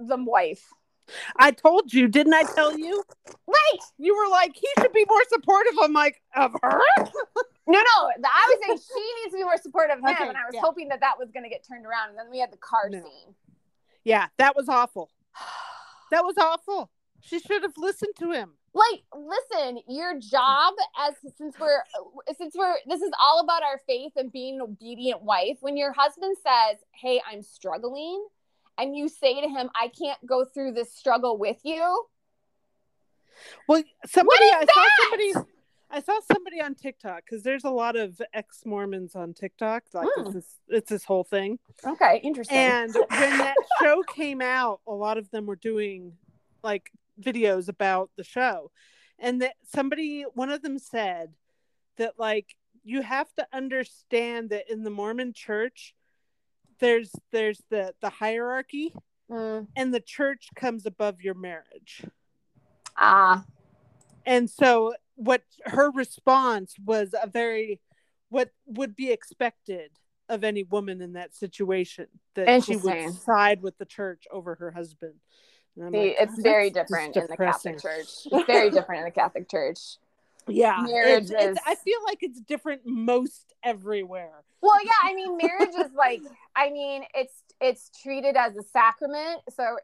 the wife. I told you, didn't I tell you? Right. You were like, he should be more supportive. I'm like, of her? No, no. I was saying she needs to be more supportive of him, okay, and I was yeah. hoping that that was going to get turned around. And then we had the car no. scene. Yeah, that was awful. That was awful. She should have listened to him. Like, listen, your job as since we're since we're this is all about our faith and being an obedient wife. When your husband says, "Hey, I'm struggling," and you say to him, "I can't go through this struggle with you." Well, somebody I that? saw somebody. I saw somebody on TikTok, because there's a lot of ex-Mormons on TikTok. Like, mm. this is, it's this whole thing. Okay, interesting. And when that show came out, a lot of them were doing, like, videos about the show. And that somebody, one of them said that, like, you have to understand that in the Mormon church, there's there's the, the hierarchy, mm. and the church comes above your marriage. Ah. And so... what her response was a very what would be expected of any woman in that situation, that she would side with the church over her husband. And I'm See, like, it's oh, very different in the Catholic Church. It's very different in the Catholic Church. Yeah, marriage it's, is... it's, I feel like it's different most everywhere. Well, yeah, I mean, marriage is like, I mean, it's it's treated as a sacrament, so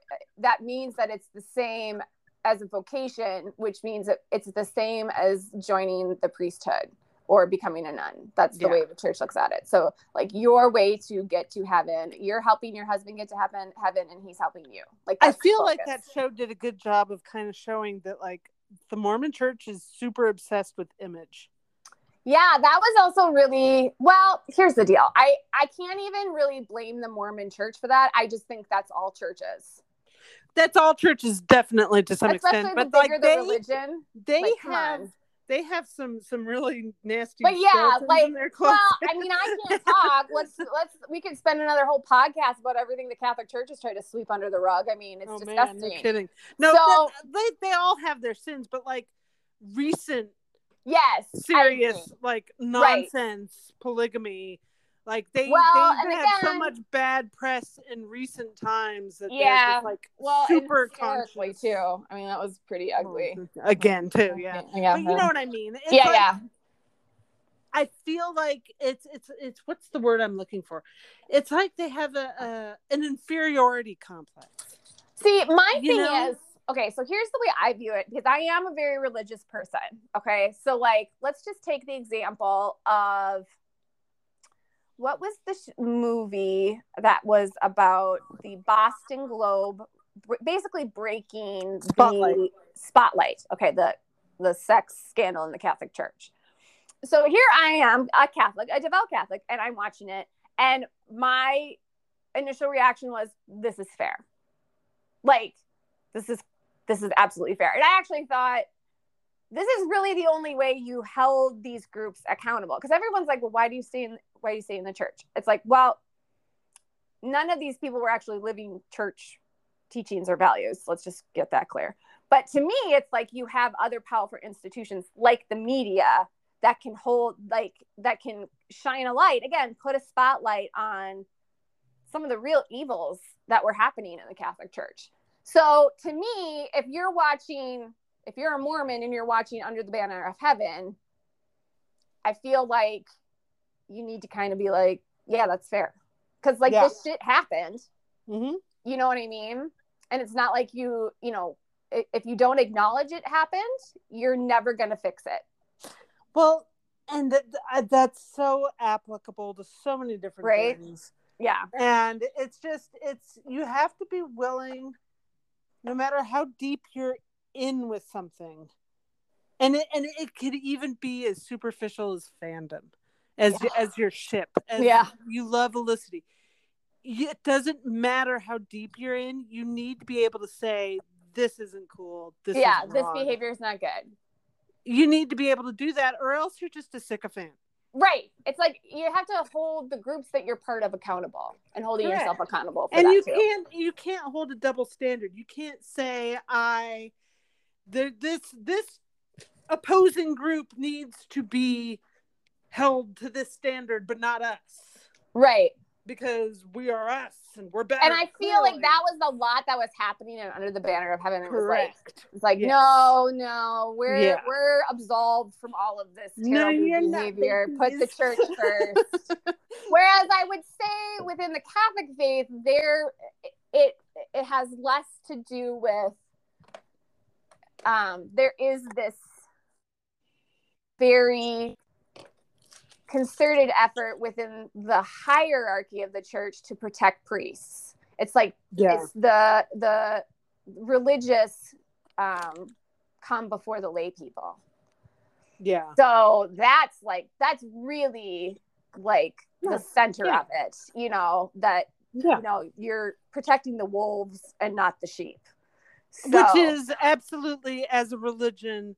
that means that it's the same as a vocation, which means that it's the same as joining the priesthood or becoming a nun. That's the yeah. way the church looks at it. So, like, your way to get to heaven, you're helping your husband get to heaven, heaven, and he's helping you. Like, I feel like that show did a good job of kind of showing that, like, the Mormon church is super obsessed with image. Yeah, that was also really, well, here's the deal. I, I can't even really blame the Mormon church for that. I just think that's all churches. That's all churches, definitely, to some Especially extent. The but bigger like the they, religion, they like, have they have some some really nasty. But yeah, like in their well, I mean, I can't talk. Let's let's we could spend another whole podcast about everything the Catholic churches try to sweep under the rug. I mean, it's oh, disgusting. Man, no kidding. No, so, they they all have their sins, but like recent, yes, serious, I mean, like nonsense right. polygamy. Like they, well, they have again, so much bad press in recent times that yeah, just like well, super conscious too. I mean, that was pretty ugly again too. Yeah, yeah. But you know what I mean? It's yeah, like, yeah. I feel like it's it's it's what's the word I'm looking for? It's like they have a, a an inferiority complex. See, my you thing know? is okay. So here's the way I view it, because I am a very religious person. Okay, so like let's just take the example of. What was the sh- movie that was about the Boston Globe br- basically breaking the Spotlight. Spotlight? Okay, the the sex scandal in the Catholic Church. So here I am, a Catholic, a devout Catholic, and I'm watching it. And my initial reaction was, "This is fair. Like, this is this is absolutely fair." And I actually thought, this is really the only way you held these groups accountable. Because everyone's like, well, why do you stay in why do you stay in the church? It's like, well, none of these people were actually living church teachings or values. Let's just get that clear. But to me, it's like you have other powerful institutions like the media that can hold, like that can shine a light, again, put a spotlight on some of the real evils that were happening in the Catholic Church. So to me, if you're watching... If you're a Mormon and you're watching Under the Banner of Heaven, I feel like you need to kind of be like, yeah, that's fair. Because, like, yeah. this shit happened. Mm-hmm. You know what I mean? And it's not like you, you know, if you don't acknowledge it happened, you're never going to fix it. Well, and th- th- that's so applicable to so many different right? things. Yeah. And it's just, it's, you have to be willing, no matter how deep you're in with something, and it and it could even be as superficial as fandom, as yeah. as your ship, as yeah. you love Felicity. It doesn't matter how deep you're in. You need to be able to say, "This isn't cool. This yeah, is this behavior is not good." You need to be able to do that, or else you're just a sycophant. Right. It's like you have to hold the groups that you're part of accountable, and holding Correct. yourself accountable. For and that you too. can't you can't hold a double standard. You can't say I. The, this this opposing group needs to be held to this standard, but not us, right? Because we are us, and we're better. And I clearly. feel like that was a lot that was happening in Under the Banner of Heaven. It Correct. was like, it's like yes. no, no, we're yeah. we're absolved from all of this terrible no, behavior. Not. Put the church first. Whereas I would say within the Catholic faith, there it it has less to do with. Um, there is this very concerted effort within the hierarchy of the church to protect priests. It's like yeah. it's the the religious um, come before the lay people. Yeah. So that's like that's really like yeah. the center yeah. of it. You know that yeah. you know you're protecting the wolves and not the sheep. So, which is absolutely, as a religion,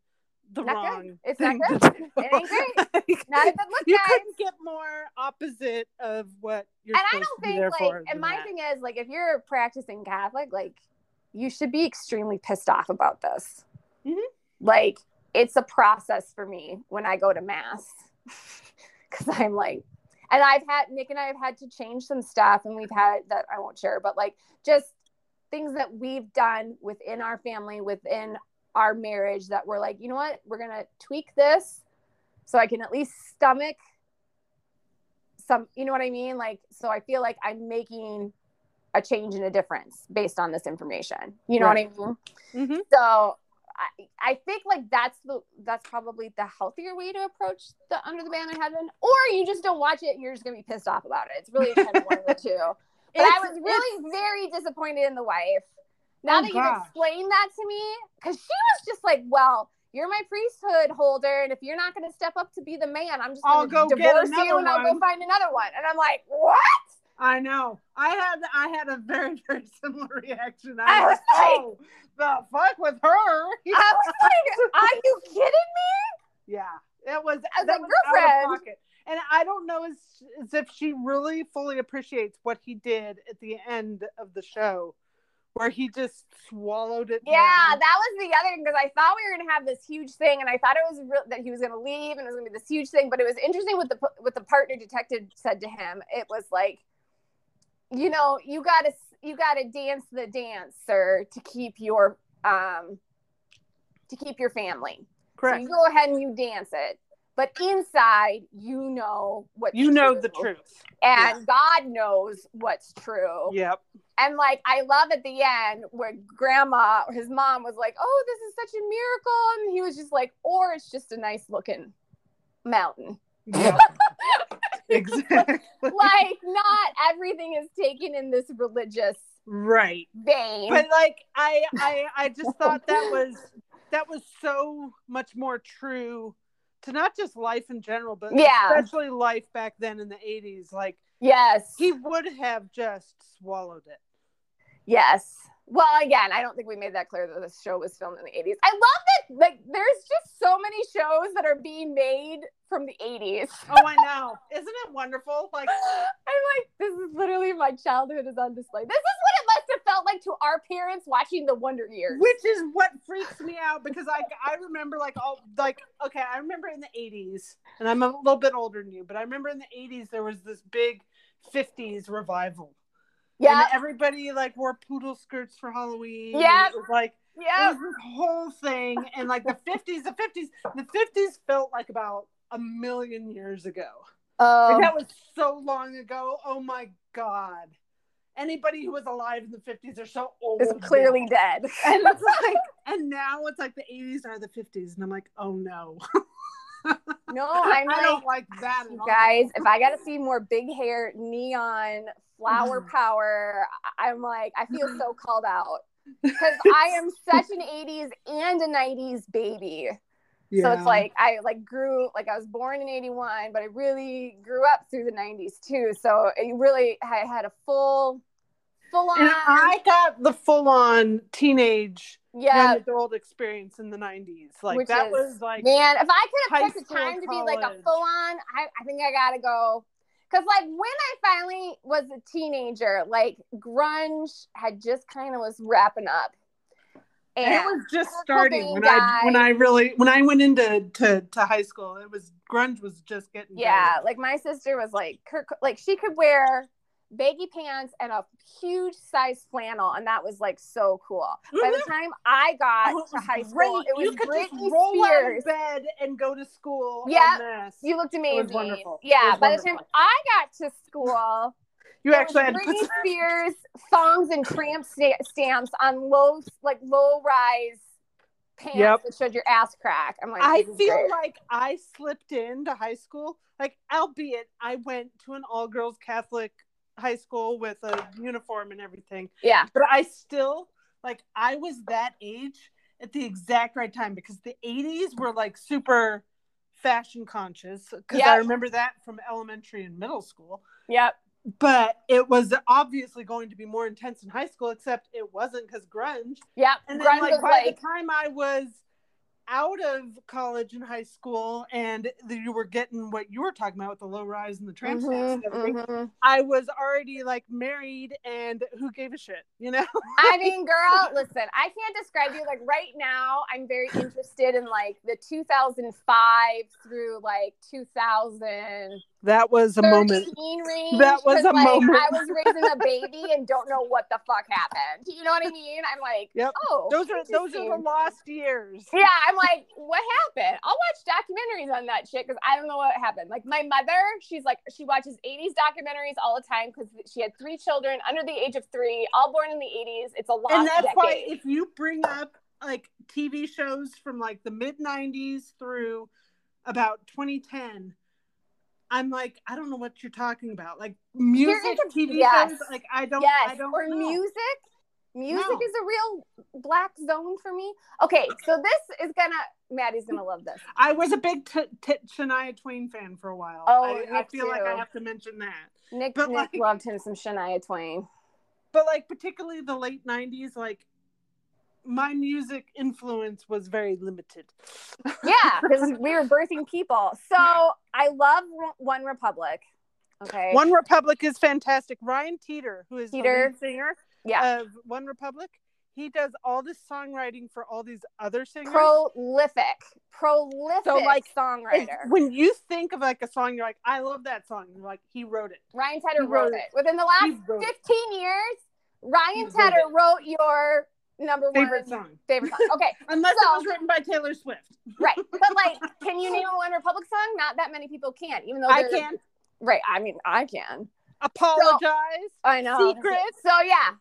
the wrong good. It's thing not good. It ain't great. Like, not a good look, you guys. Couldn't get more opposite of what you're and supposed to be there like, for. And I don't think, like, and my that. thing is, like, if you're a practicing Catholic, like, you should be extremely pissed off about this. Mm-hmm. Like, it's a process for me when I go to Mass. Because I'm like, and I've had, Nick and I have had to change some stuff, and we've had, that I won't share, but, like, just things that we've done within our family, within our marriage, that we're like, you know what, we're going to tweak this so I can at least stomach some, you know what I mean? Like, so I feel like I'm making a change and a difference based on this information. You know right. what I mean? Mm-hmm. So I, I think like that's the, that's probably the healthier way to approach the Under the Banner of Heaven, or you just don't watch it. You're just going to be pissed off about it. It's really kind of one of the two. But it's, I was really very disappointed in the wife. Now oh that gosh. you've explained that to me, because she was just like, well, you're my priesthood holder, and if you're not going to step up to be the man, I'm just going to divorce you and one. I'll go find another one. And I'm like, what? I know. I had I had a very, very similar reaction. I, I was, was like, oh, the fuck with her? I was like, are you kidding me? Yeah. It was, was that like, was out of pocket. And I don't know as, as if she really fully appreciates what he did at the end of the show, where he just swallowed it. Yeah, down. That was the other thing, because I thought we were going to have this huge thing, and I thought it was re- that he was going to leave, and it was going to be this huge thing. But it was interesting what the what the partner detective said to him. It was like, you know, you gotta you gotta dance the dance, sir, to keep your um to keep your family. Correct. So you go ahead and you dance it. But inside, you know what's you true. You know the truth. And yeah. God knows what's true. Yep. And, like, I love at the end where Grandma, his mom, was like, oh, this is such a miracle. And he was just like, or it's just a nice-looking mountain. Yep. Exactly. Like, not everything is taken in this religious right vein. But, like, I, I, I just thought that was that was so much more true to not just life in general, but yeah. especially life back then in the eighties. Like, yes, he would have just swallowed it. Yes. Well, again, I don't think we made that clear that this show was filmed in the eighties. I love that. Like, there's just so many shows that are being made from the eighties. Oh, I know. Isn't it wonderful? Like, I'm like, this is literally my childhood is on display. This is what it must have felt like to our parents watching The Wonder Years. Which is what freaks me out, because I I remember like all like okay, I remember in the eighties, and I'm a little bit older than you, but I remember in the eighties there was this big fifties revival. Yeah, and everybody like wore poodle skirts for Halloween. Yeah, it was like yeah, it was this whole thing, and like the fifties, the fifties, the fifties felt like about a million years ago. Oh, um, like, that was so long ago. Oh my God, anybody who was alive in the fifties are so old. Is clearly dead, and it's like, and now it's like the eighties are the fifties, and I'm like, oh no. No, I'm I like, don't like that at all. Guys, if I got to see more big hair, neon, flower power, I'm like, I feel so called out. Because I am such an eighties and a nineties baby. Yeah. So it's like, I like grew, like I was born in eighty-one, but I really grew up through the nineties too. So it really, I had a full, full on. And I got the full on teenage yeah adult experience in the nineties, like which that is, was like, man, if I could have picked a time to be like a full-on, I, I think I gotta go, because like when I finally was a teenager, like grunge had just kind of was wrapping up, and it was just starting when guy, I when I really when I went into to, to high school, it was grunge was just getting yeah better. Like my sister was like her, like she could wear baggy pants and a huge size flannel, and that was like so cool. Mm-hmm. By the time I got oh, to high school, great. It was you could Britney just roll Spears. Out of bed and go to school. Yeah, you looked amazing. It was wonderful. Yeah, it was by wonderful. The time I got to school, you actually had Britney Spears thongs and tramp stamps on low, like low rise pants yep. that showed your ass crack. I'm like, I feel great. Like I slipped into high school, like albeit I went to an all girls Catholic high school with a uniform and everything. Yeah. But I still, like, I was that age at the exact right time, because the eighties were, like, super fashion conscious. Because yep. I remember that from elementary and middle school. Yep. But it was obviously going to be more intense in high school, except it wasn't, because grunge. Yeah. And then, grunge like, by like... the time I was out of college and high school, and you were getting what you were talking about with the low rise and the tramp stamps mm-hmm, and everything. Mm-hmm. I was already like married, and who gave a shit, you know? I mean, girl, listen, I can't describe you. Like right now, I'm very interested in like the two thousand five through like two thousand. That was a moment. Range, that was a like, moment. I was raising a baby and don't know what the fuck happened. You know what I mean? I'm like, yep. oh, those are those are the lost years. Yeah. I'm I'm like, what happened? I'll watch documentaries on that shit, because I don't know what happened. Like my mother, she's like, she watches eighties documentaries all the time, because she had three children under the age of three, all born in the eighties. It's a lot. And that's decade. Why if you bring up like T V shows from like the mid nineties through about twenty ten, I'm like, I don't know what you're talking about. Like music, into, T V yes. shows, like I don't, yes. I don't or know. Music. Music no. is a real black zone for me. Okay, so this is gonna, Maddie's gonna love this. I was a big t- t- Shania Twain fan for a while. Oh, I, Nick I feel too. like I have to mention that. Nick, Nick like, loved him some Shania Twain. But like particularly the late nineties, like my music influence was very limited. Yeah, because we were birthing people. So I love One Republic. Okay, One Republic is fantastic. Ryan Teeter, who is Teeter. the lead singer. Yeah. Of One Republic. He does all this songwriting for all these other singers. Prolific. Prolific so like, songwriter. When you think of like a song, you're like, I love that song. You're like, he wrote it. Ryan Tedder wrote, wrote it. it. Within the last fifteen years, Ryan Tedder wrote, wrote your number one favorite song. Favorite song. Okay. Unless so, it was written by Taylor Swift. Right. But like, can you name a One Republic song? Not that many people can, even though I can. Right. I mean, I can. Apologize. So, I know. Secrets. So yeah.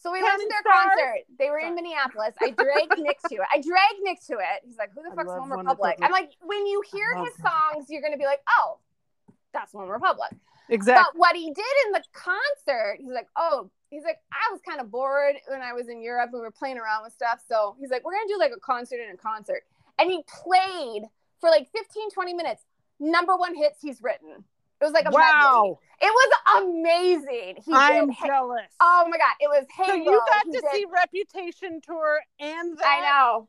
So we went to their stars. concert. They were Sorry. in Minneapolis. I dragged Nick to it. I dragged Nick to it. He's like, who the fuck's One Republic? One Republic? I'm like, when you hear his songs, you're going to be like, oh, that's One Republic. Exactly. But what he did in the concert, he's like, oh, he's like, I was kind of bored when I was in Europe. We were playing around with stuff. So he's like, we're going to do like a concert in a concert. And he played for like fifteen, twenty minutes. Number one hits he's written. It was like a wow. Medley. It was amazing. He I'm did, jealous. Oh my god! It was Halo. So you got he to did, see Reputation tour and that? I know. Oh,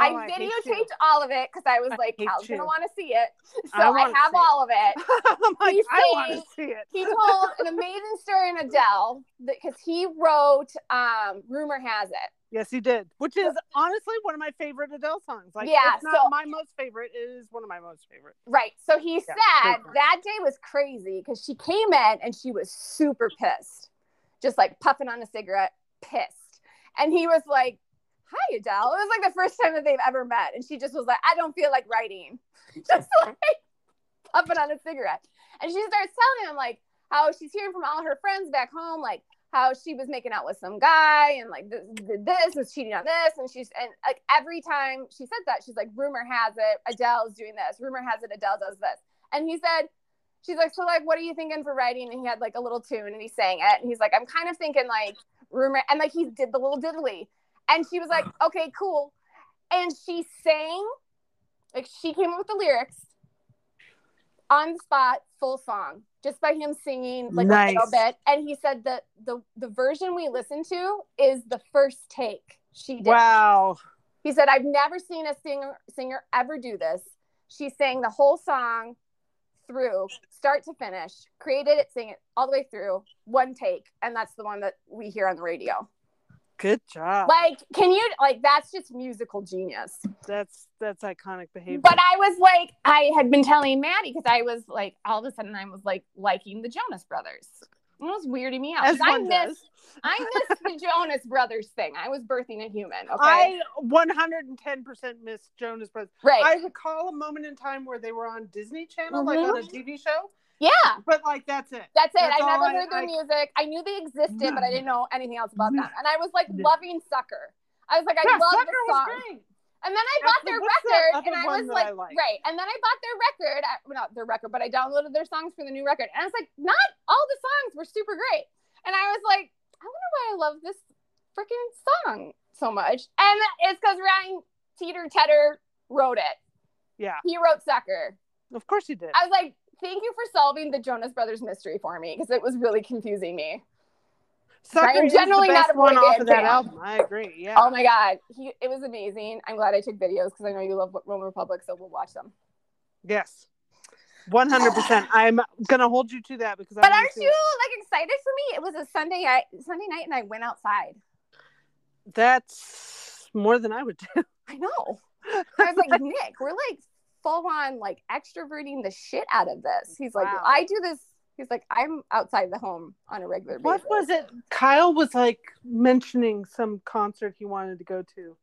I, I videotaped all of it because I was I like, I was you. gonna want to see it. So I, I have all it. of it. I'm like, he I want to see it. He told an amazing story in Adele because he wrote um, "Rumor Has It." Yes, he did, which is honestly one of my favorite Adele songs. Like, yeah, it's not so, my most favorite. It is one of my most favorite. Right. So he yeah, said favorite. that day was crazy because she came in and she was super pissed, just like puffing on a cigarette, pissed. And he was like, hi, Adele. It was like the first time that they've ever met. And she just was like, I don't feel like writing. Just like puffing on a cigarette. And she starts telling him like how she's hearing from all her friends back home, like, how she was making out with some guy and like this, this was cheating on this. And she's, and like every time she said that, she's like, rumor has it, Adele's doing this. Rumor has it, Adele does this. And he said, she's like, so like, what are you thinking for writing? And he had like a little tune and he sang it. And he's like, I'm kind of thinking like rumor. And like, he did the little diddly. And she was like, okay, cool. And she sang, like she came up with the lyrics on the spot, full song. Just by him singing like nice. a little bit. And he said that the, the version we listened to is the first take she did. Wow. He said, I've never seen a singer singer ever do this. She sang the whole song through, start to finish, created it, sang it all the way through, one take. And that's the one that we hear on the radio. Good job. Like, can you, like, that's just musical genius. That's, that's iconic behavior. But I was like, I had been telling Maddie, because I was like, all of a sudden I was like, liking the Jonas Brothers. It was weirding me out. I miss, I miss the Jonas Brothers thing. I was birthing a human, okay? I one hundred ten percent miss Jonas Brothers. Right. I recall a moment in time where they were on Disney Channel, mm-hmm. like on a T V show. Yeah. But like, that's it. That's it. That's I never I, heard their I, music. I knew they existed, no, but I didn't know anything else about no, them. And I was like no. loving Sucker. I was like, I yeah, love Sucker the song. Was great. And then I Actually, bought their record and I was like, I like, right. And then I bought their record, I, well, not their record, but I downloaded their songs for the new record. And I was like, not all the songs were super great. And I was like, I wonder why I love this freaking song so much. And it's because Ryan Teeter Tedder wrote it. Yeah. He wrote Sucker. Of course he did. I was like, thank you for solving the Jonas Brothers mystery for me because it was really confusing me. I'm generally not a one off of that album. I agree. Yeah. Oh my god, he, it was amazing. I'm glad I took videos because I know you love Roman Republic, so we'll watch them. Yes, one hundred percent. I'm gonna hold you to that because. But aren't you like excited for me? It was a Sunday night, Sunday night, and I went outside. That's more than I would do. I know. I was like, Nick, we're like. full on like extroverting the shit out of this. He's like, wow. well, I do this. He's like, I'm outside the home on a regular basis. What was it? Kyle was like mentioning some concert he wanted to go to.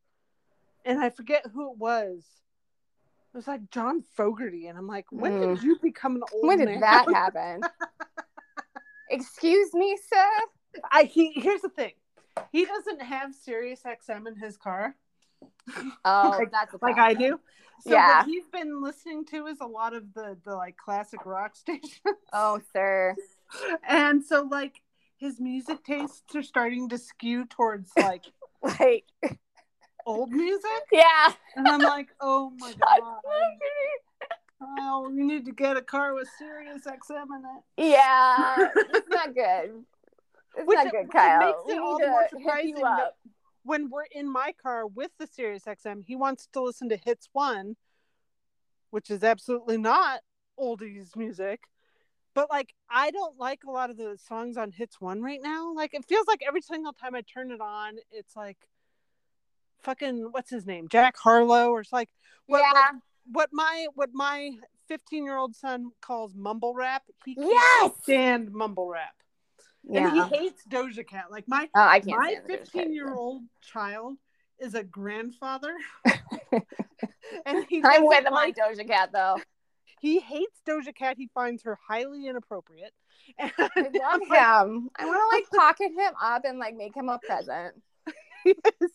And I forget who it was. It was like John Fogerty. And I'm like, when mm. did you become an old man? When did man? that happen? Excuse me, sir? I he here's the thing. He doesn't have Sirius X M in his car. Oh, like, that's a like I do. So yeah. what he's been listening to is a lot of the the like classic rock stations. Oh, sir. And so like his music tastes are starting to skew towards like like old music. Yeah. And I'm like, oh my god. Oh, we need to get a car with Sirius X M in it. Yeah. It's not good. It's Which, not good, Kyle. It makes we it all the more surprising that when we're in my car with the Sirius X M, he wants to listen to Hits One, which is absolutely not oldies music. But, like, I don't like a lot of the songs on Hits One right now. Like, it feels like every single time I turn it on, it's like fucking, what's his name? Jack Harlow or it's like what, yeah. what, what my what my fifteen-year-old son calls mumble rap. He can't yes! stand mumble rap. Yeah. And he hates Doja Cat. Like, my oh, I can't my fifteen-year-old child is a grandfather. And he I'm with him on Doja Cat, though. He hates Doja Cat. He finds her highly inappropriate. And I love him. Like, I want to, like, pocket him up and, like, make him a present. He is,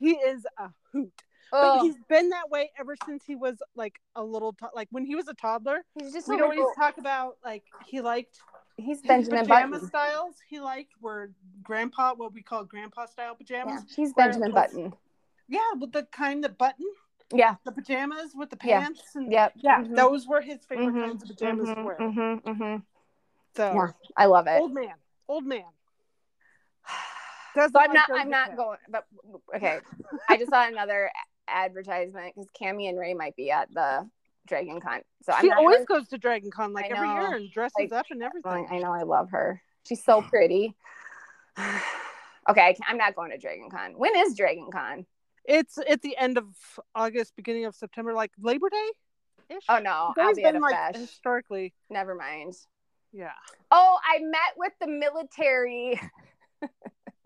he is a hoot. Ugh. But he's been that way ever since he was, like, a little... To- like, when he was a toddler, he's just we always talk about, like, he liked... He's Benjamin pajama Button. Styles he liked were grandpa, what we call grandpa-style pajamas. Yeah, he's Benjamin was, Button. Yeah, with the kind of button. Yeah, the pajamas with the pants, yeah. and yep. yeah, mm-hmm. those were his favorite mm-hmm. kinds of pajamas mm-hmm. to wear. Mm-hmm. Mm-hmm. So yeah, I love it. Old man, old man. So I'm like not, I'm not going. But okay, I just saw another advertisement because Cammie and Ray might be at the Dragon Con. So she I'm always her. goes to Dragon Con like every year and dresses like, up and everything. I know, I love her. She's so pretty. Okay, I I'm not going to Dragon Con. When is Dragon Con? It's at the end of August, beginning of September, like Labor Day-ish. Oh, no. I'll be been at a like fesh. Historically. Never mind. Yeah. Oh, I met with the military.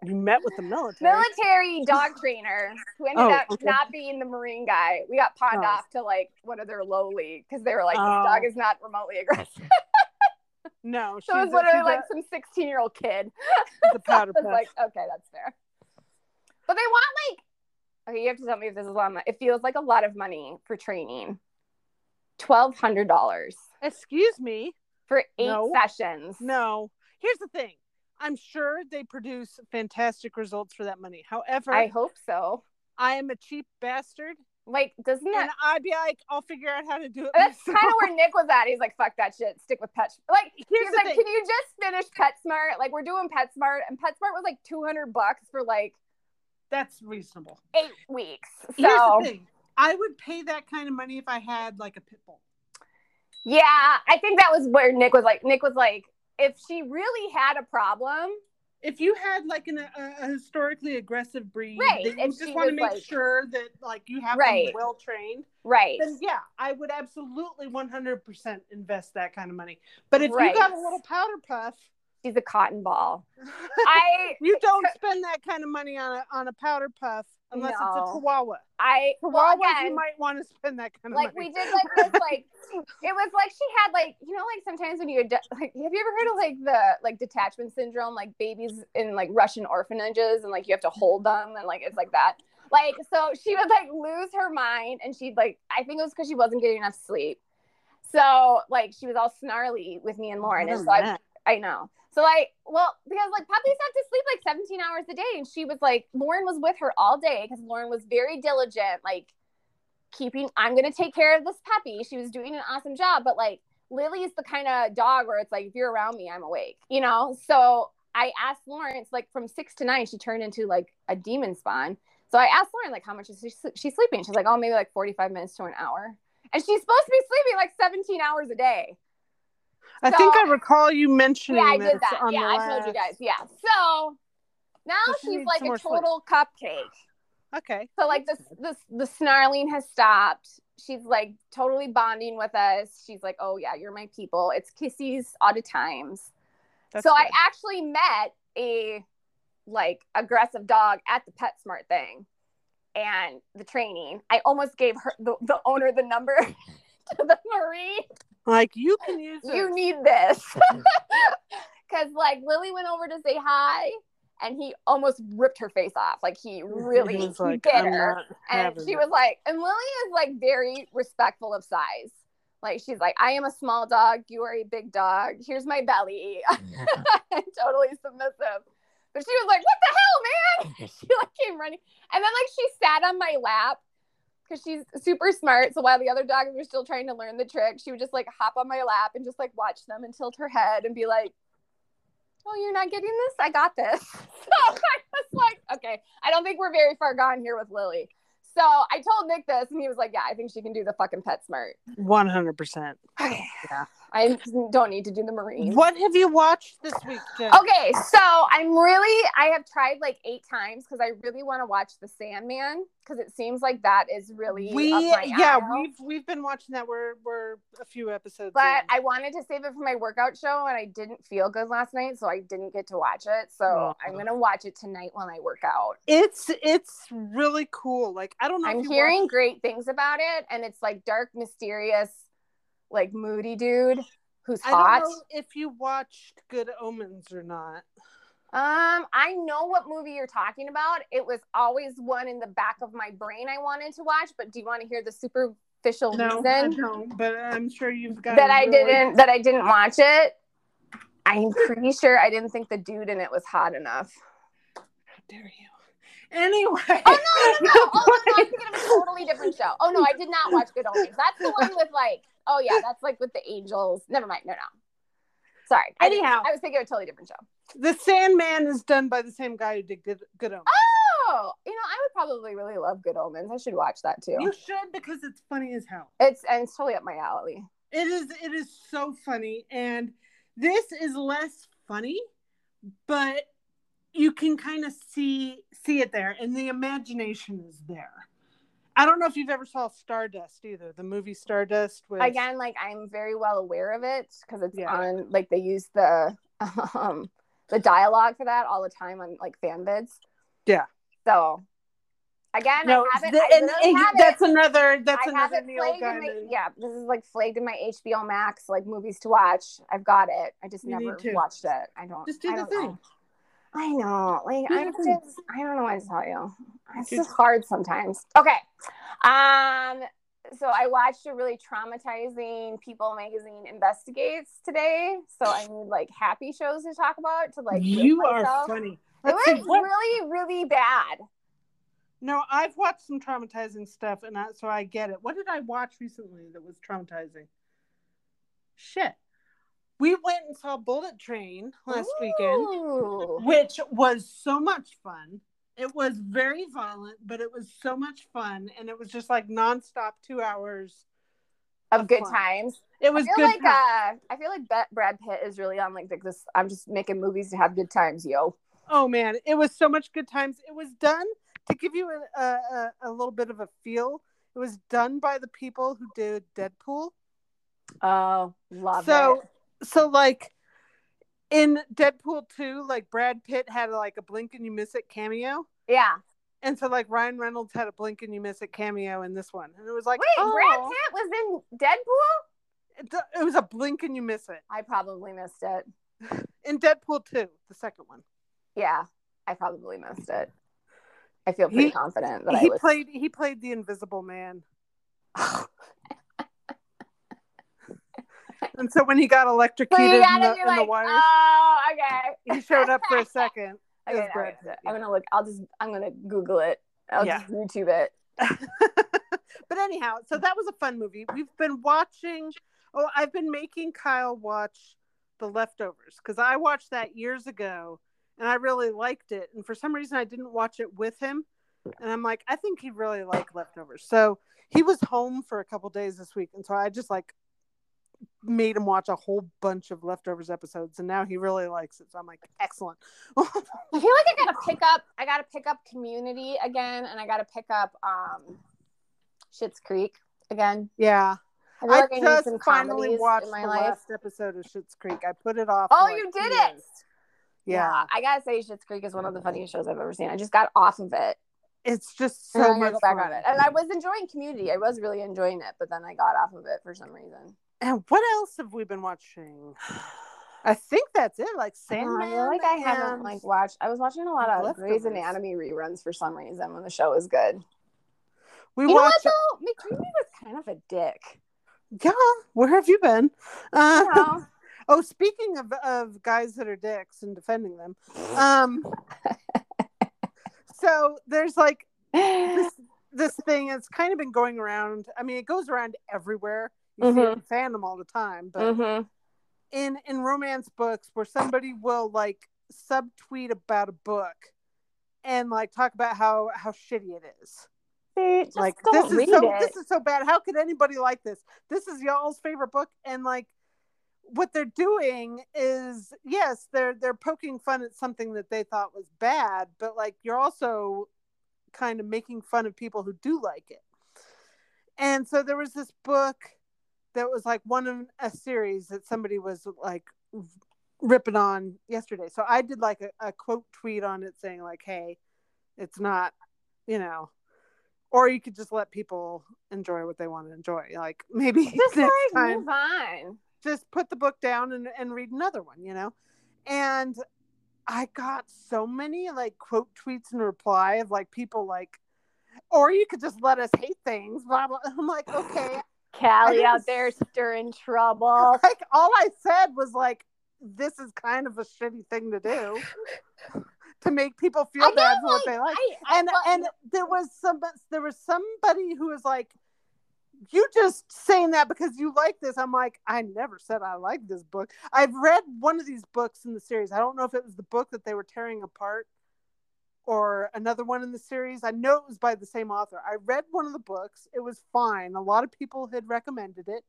You met with the military? Military dog trainer who ended oh, up okay. not being the Marine guy. We got pawned oh. off to, like, one of their low league because they were like, this oh. dog is not remotely aggressive. No. So it was literally, like, some sixteen-year-old kid. The powder puff. So like, okay, that's fair. But they want, like, okay, you have to tell me if this is a lot of money. It feels like a lot of money for training. twelve hundred dollars. Excuse me? For eight no. sessions. No. Here's the thing. I'm sure they produce fantastic results for that money. However, I hope so. I am a cheap bastard. Like, doesn't it? And I'd be like, I'll figure out how to do it. That's kind of where Nick was at. He's like, fuck that shit. Stick with Pet. Like, here's he was the like, thing. Can you just finish PetSmart? Like, we're doing PetSmart. And PetSmart was like two hundred bucks for like, that's reasonable. Eight weeks. So. Here's the thing. I would pay that kind of money if I had like a pit bull. Yeah, I think that was where Nick was like, Nick was like, if she really had a problem. If you had like an, a, a historically aggressive breed, right. that you if just want to make like, sure that like you have right. them well trained. Right. Then yeah, I would absolutely one hundred percent invest that kind of money. But if right. you got a little powder puff. She's a cotton ball. I you don't spend that kind of money on a on a powder puff unless no. it's a chihuahua. I Chihuahuas well, again, you might want to spend that kind of like money. Like we did like this like it was like she had like you know like sometimes when you like have you ever heard of like the like detachment syndrome like babies in like Russian orphanages and like you have to hold them and like it's like that. Like so she would like lose her mind and she'd like I think it was because she wasn't getting enough sleep. So like she was all snarly with me and Lauren and so I I know. So like, well, because like puppies have to sleep like seventeen hours a day. And she was like, Lauren was with her all day because Lauren was very diligent, like keeping, I'm going to take care of this puppy. She was doing an awesome job. But like Lily is the kind of dog where it's like, if you're around me, I'm awake, you know? So I asked Lauren, it's like from six to nine, she turned into like a demon spawn. So I asked Lauren, like, how much is she, she sleeping? She's like, oh, maybe like forty-five minutes to an hour. And she's supposed to be sleeping like seventeen hours a day. I so, think I recall you mentioning yeah, I did that. On yeah, the I last... told you guys. Yeah. So now so she she's like a total sleep. Cupcake. Okay. So like this, this, the snarling has stopped. She's like totally bonding with us. She's like, oh yeah, you're my people. It's kisses all the times. That's so good. I actually met a like aggressive dog at the PetSmart thing and the training. I almost gave her the, the owner the number to the Marine. Like, you can use this. You need this. Because, like, Lily went over to say hi, and he almost ripped her face off. Like, he really he like, bit her. And she it. was like, and Lily is, like, very respectful of size. Like, she's like, I am a small dog. You are a big dog. Here's my belly. I'm totally submissive. she was like, what the hell, man? She like came running. And then like she sat on my lap because she's super smart. So while the other dogs were still trying to learn the trick, she would just like hop on my lap and just like watch them and tilt her head and be like, oh, you're not getting this? I got this. So I was like, okay, I don't think we're very far gone here with Lily. So I told Nick this, and he was like, yeah, I think she can do the fucking PetSmart. one hundred percent. Okay. Yeah. I don't need to do the Marine. What have you watched this week, Jen? Okay, so I'm really, I have tried like eight times because I really want to watch The Sandman because it seems like that is really we, up my yeah, aisle. we've we've been watching that. We're we're a few episodes. But in. I wanted to save it for my workout show, and I didn't feel good last night, so I didn't get to watch it. So oh. I'm gonna watch it tonight when I work out. It's it's really cool. Like I don't know. I'm if you hearing watch- great things about it, and it's like dark, mysterious. Like moody dude who's hot. I don't know if you watched Good Omens or not. Um, I know what movie you're talking about. It was always one in the back of my brain I wanted to watch, but do you want to hear the superficial no, reason? No, but I'm sure you've got that I really... didn't that I didn't watch it. I'm pretty sure I didn't think the dude in it was hot enough. How dare you? Anyway. Oh, no, no, no. Oh, no, no. I'm thinking of a totally different show. Oh, no, I did not watch Good Omens. That's the one with, like, oh, yeah, that's, like, with the angels. Never mind. No, no. Sorry. Anyhow. I, I was thinking of a totally different show. The Sandman is done by the same guy who did Good, Good Omens. Oh! You know, I would probably really love Good Omens. I should watch that, too. You should, because it's funny as hell. It's and it's totally up my alley. It is. It is so funny, and this is less funny, but... you can kind of see see it there, and the imagination is there. I don't know if you've ever saw Stardust either. The movie Stardust was... Again, like I'm very well aware of it because it's yeah. on. Like they use the um, the dialogue for that all the time on like fan vids. Yeah. So again, no, I haven't. The, I and, and have that's it. another. That's I another Neil Gaiman. Yeah, this is like flagged in my H B O Max like movies to watch. I've got it. I just you never watched it. I don't. Just do I the don't thing. Know. I know, like I'm just, I don't know what to tell you. It's just hard sometimes. Okay, um, so I watched a really traumatizing People Magazine Investigates today. So I need like happy shows to talk about to like. You are funny. It was really, really bad. No, I've watched some traumatizing stuff, and I, so I get it. What did I watch recently that was traumatizing? Shit. We went and saw Bullet Train last Ooh. weekend, which was so much fun. It was very violent, but it was so much fun. And it was just like nonstop two hours of, of good fun. times. It was I feel good. Like, uh, I feel like Brad Pitt is really on like this. I'm just making movies to have good times, yo. Oh, man. It was so much good times. It was done to give you a, a, a little bit of a feel. It was done by the people who did Deadpool. Oh, love so, it. So, like, in Deadpool two, like, Brad Pitt had, like, a blink-and-you-miss-it cameo. Yeah. And so, like, Ryan Reynolds had a blink-and-you-miss-it cameo in this one. And it was like, Wait, oh. Brad Pitt was in Deadpool? It, it was a blink-and-you-miss-it. I probably missed it. In Deadpool two, the second one. Yeah, I probably missed it. I feel pretty he, confident that he I was... Played, he played the Invisible Man. And so when he got electrocuted so in, the, in like, the wires, oh, okay. he showed up for a second. Okay, no, I'm going to look. I'll just, I'm going to Google it. I'll yeah. just YouTube it. But anyhow, so that was a fun movie. We've been watching, oh, I've been making Kyle watch The Leftovers because I watched that years ago and I really liked it. And for some reason I didn't watch it with him. And I'm like, I think he really liked Leftovers. So he was home for a couple days this week. And so I just like, made him watch a whole bunch of Leftovers episodes, and now he really likes it. So I'm like, excellent. I feel like I gotta pick up. I gotta pick up Community again, and I gotta pick up um, Schitt's Creek again. Yeah, I, I like just I finally watched my the life. last episode of Schitt's Creek. I put it off. Oh, you like did it! Yeah. yeah, I gotta say, Schitt's Creek is one of the funniest shows I've ever seen. I just got off of it. It's just so much go back fun. on it, and I was enjoying Community. I was really enjoying it, but then I got off of it for some reason. And what else have we been watching? I think that's it. Like Sandman. I feel like I haven't like watched. I was watching a lot of Grey's Anatomy reruns for some reason when the show was good. We you watched. Know what, though? McDreamy was kind of a dick. Yeah. Where have you been? Uh, you know, Oh, speaking of, of guys that are dicks and defending them. Um, so there's like this, this thing that's kind of been going around. I mean, it goes around everywhere. You mm-hmm. see it in fandom all the time. But mm-hmm. in, in romance books where somebody will like subtweet about a book and like talk about how, how shitty it is. See, just like don't this read is so it. This is so bad. How could anybody like this? This is y'all's favorite book. And like what they're doing is, yes, they're they're poking fun at something that they thought was bad, but like you're also kind of making fun of people who do like it. And so there was this book that was like one of a series that somebody was like ripping on yesterday. So I did like a, a quote tweet on it saying like, hey, it's not, you know. Or you could just let people enjoy what they want to enjoy. Like maybe just next like, time, move on. Just put the book down and, and read another one, you know? And I got so many like quote tweets in reply of like people like, or you could just let us hate things, blah, blah. I'm like, okay. Callie out there stirring trouble. Like all I said was like, this is kind of a shitty thing to do. To make people feel know, bad for like, what they like. I, I, and I, and there was some there was somebody who was like, you just saying that because you like this. I'm like, I never said I like this book. I've read one of these books in the series. I don't know if it was the book that they were tearing apart or another one in the series. I know it was by the same author. I read one of the books. It was fine. A lot of people had recommended it.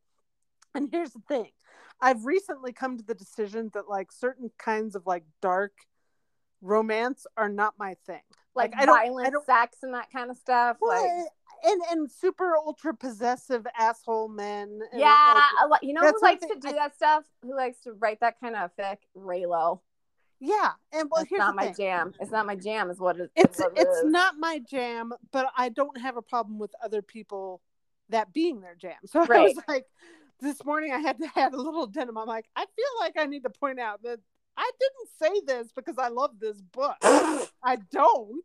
And here's the thing. I've recently come to the decision that like certain kinds of like dark romance are not my thing. Like, like I don't, violent I don't, sex and that kind of stuff. Well, like and and super ultra possessive asshole men. And yeah, like, lot, you know who likes to do I, that stuff? Who likes to write that kind of fic? Raylo. Yeah, and well, it's here's not my thing. jam. It's not my jam. Is what it, it's. What it it's is. not my jam, but I don't have a problem with other people that being their jam. So right. I was like, this morning I had to have a little denim. I'm like, I feel like I need to point out that I didn't say this because I love this book. I don't.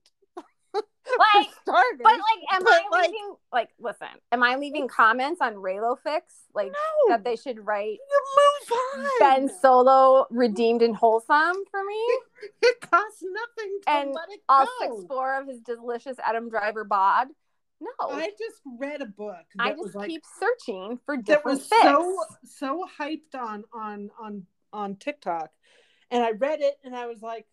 Like, started, but like, am but I like, leaving? Like, listen, am I leaving comments on Raylo fix? Like no, that they should write. Move on. Ben Solo redeemed and wholesome for me. It, it costs nothing to and let it go. And all six four of his delicious Adam Driver bod. No, I just read a book. That I just was like, keep searching for different fix. That was fix. so so hyped on on on on TikTok. And I read it and I was like,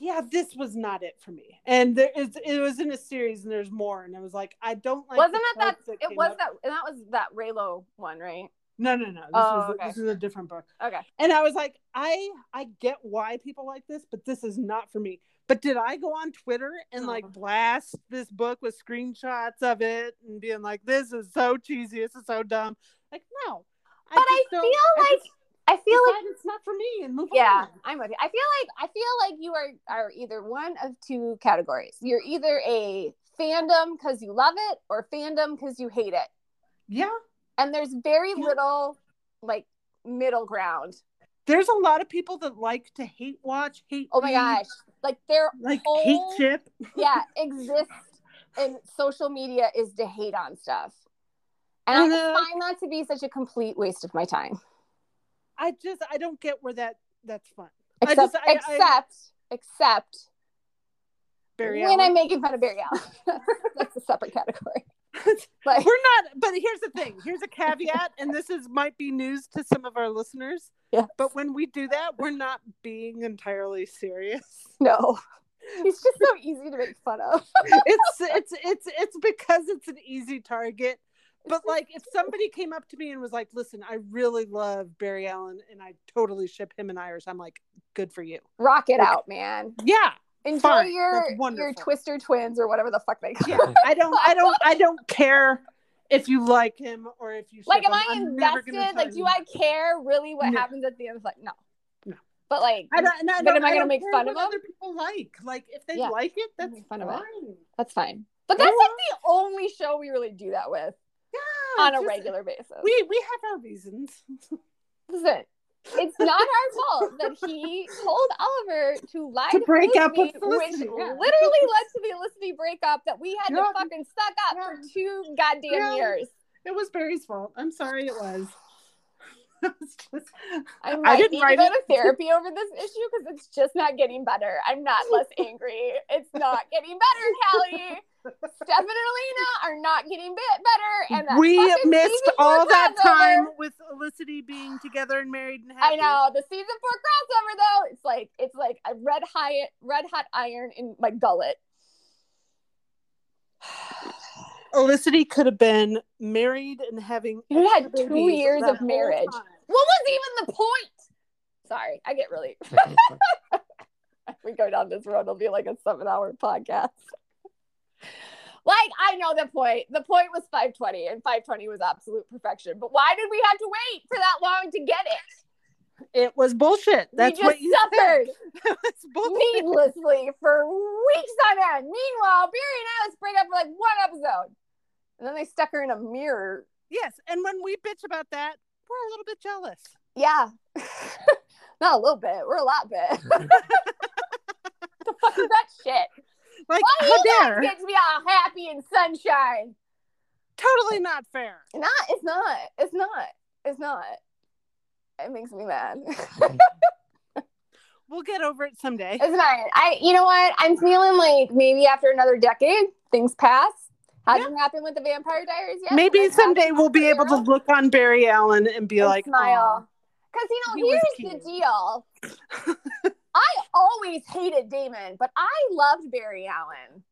yeah, this was not it for me. And there is, it was in a series and there's more. And I was like, I don't like Wasn't it that, that it was up. that, and that was that Raylo one, right? No, no, no. This, oh, was, okay. this is a different book. Okay. And I was like, I, I get why people like this, but this is not for me. But did I go on Twitter and oh. like blast this book with screenshots of it and being like, this is so cheesy. This is so dumb. Like, no. But I, I feel like. I just, I feel like it's not for me and move yeah, on. Yeah, I'm with you. I feel like I feel like you are, are either one of two categories. You're either a fandom because you love it or fandom because you hate it. Yeah. And there's very yeah. little like middle ground. There's a lot of people that like to hate watch, hate Oh my read, gosh. Like their like whole, hate chip. Yeah, exists and social media is to hate on stuff. And uh-huh. I find that to be such a complete waste of my time. I just, I don't get where that, that's fun. Except, I just, I, except, I, except Barry when Allen. I'm making fun of Barry Allen. That's a separate category. Like, we're not, but here's the thing. Here's a caveat, and this is might be news to some of our listeners. Yes. But when we do that, we're not being entirely serious. No. He's just so easy to make fun of. it's it's it's It's because it's an easy target. But like if somebody came up to me and was like, listen, I really love Barry Allen and I totally ship him and Irish, I'm like, good for you. Rock it like, out, man. Yeah. Enjoy fine. your your Twister Twins or whatever the fuck they call yeah. I don't I don't I don't care if you like him or if you ship like am him. I I'm invested? Like, do I care really what no. happens at the end? It's like, no. No. But like I don't, no, but no, am I, I gonna make fun of what other people like? Like if they yeah. like it, that's fun fine. It. That's fine. But that's yeah. like the only show we really do that with. Yeah, on a just, regular basis. We we have our reasons. Listen, it's not our fault that he told Oliver to lie to, to break Felicity, up with Felicity, which yeah. literally led to the Felicity breakup that we had yeah. to fucking suck up yeah. for two goddamn yeah. years. It was Barry's fault. I'm sorry it was. just, I might I didn't need write to go to therapy over this issue because it's just not getting better. I'm not less angry. It's not getting better, Callie. Steph and Alina are not getting bit better. And that's we missed season all that time with Felicity being together and married and happy. I know. The season four crossover though, it's like it's like a red hot red hot iron in my gullet. Felicity could have been married and having you had two years of marriage. Time. What was even the point? Sorry, I get really if we go down this road, it'll be like a seven hour podcast. Like, I know the point. The point was five twenty, and five twenty was absolute perfection. But why did we have to wait for that long to get it? It was bullshit. That's we just what you suffered said. Bullshit. Needlessly for weeks on end. Meanwhile, Barry and I was split up for like one episode, and then they stuck her in a mirror. Yes, and when we bitch about that, we're a little bit jealous. Yeah, not a little bit. We're a lot bit. What the fuck is that shit? Like, why how you dare guys get to be all happy and sunshine? Totally not fair. Not, it's not. It's not. It's not. It makes me mad. We'll get over it someday. It's not. I. You know what? I'm feeling like maybe after another decade, things pass. Hasn't yeah. happened with the Vampire Diaries yet. Maybe someday we'll be able to look on Barry Allen and be and like, smile. Because you know, he here's the deal. I always hated Damon, but I loved Barry Allen.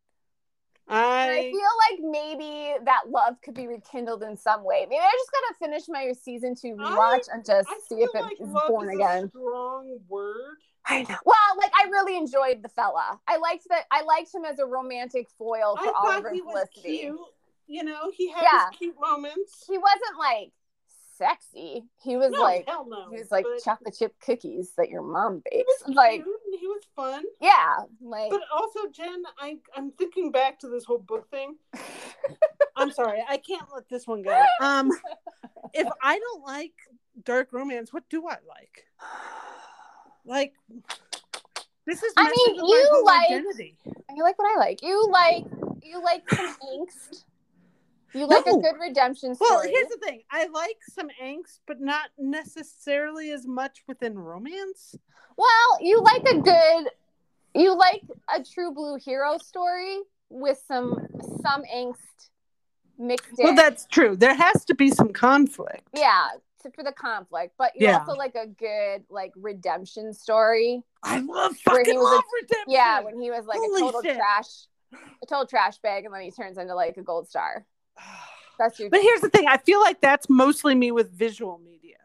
I... I feel like maybe that love could be rekindled in some way. Maybe I just gotta finish my season two rewatch I, and just I see if like it's born is again. A strong word. I know. Well, like I really enjoyed the fella. I liked that. I liked him as a romantic foil for Oliver and Felicity. Cute. You know, he had yeah. his cute moments. He wasn't like sexy. He was no, like no, he was like chocolate chip cookies that your mom bakes. He was like cute and he was fun. Yeah. Like but also Jen, I I'm thinking back to this whole book thing. I'm sorry, I can't let this one go. Um if I don't like dark romance, what do I like? Like this is I mean you like identity. You like what I like. You like you like some angst. You like no. a good redemption story. Well, here's the thing. I like some angst, but not necessarily as much within romance. Well, you like a good, you like a true blue hero story with some some angst mixed in. Well, that's true. There has to be some conflict. Yeah, for the conflict. But you yeah. also like a good, like, redemption story. I love fucking love a, redemption. Yeah, when he was like Holy a total shit. trash, a total trash bag, and then he turns into like a gold star. That's your but here's the thing, I feel like that's mostly me with visual media.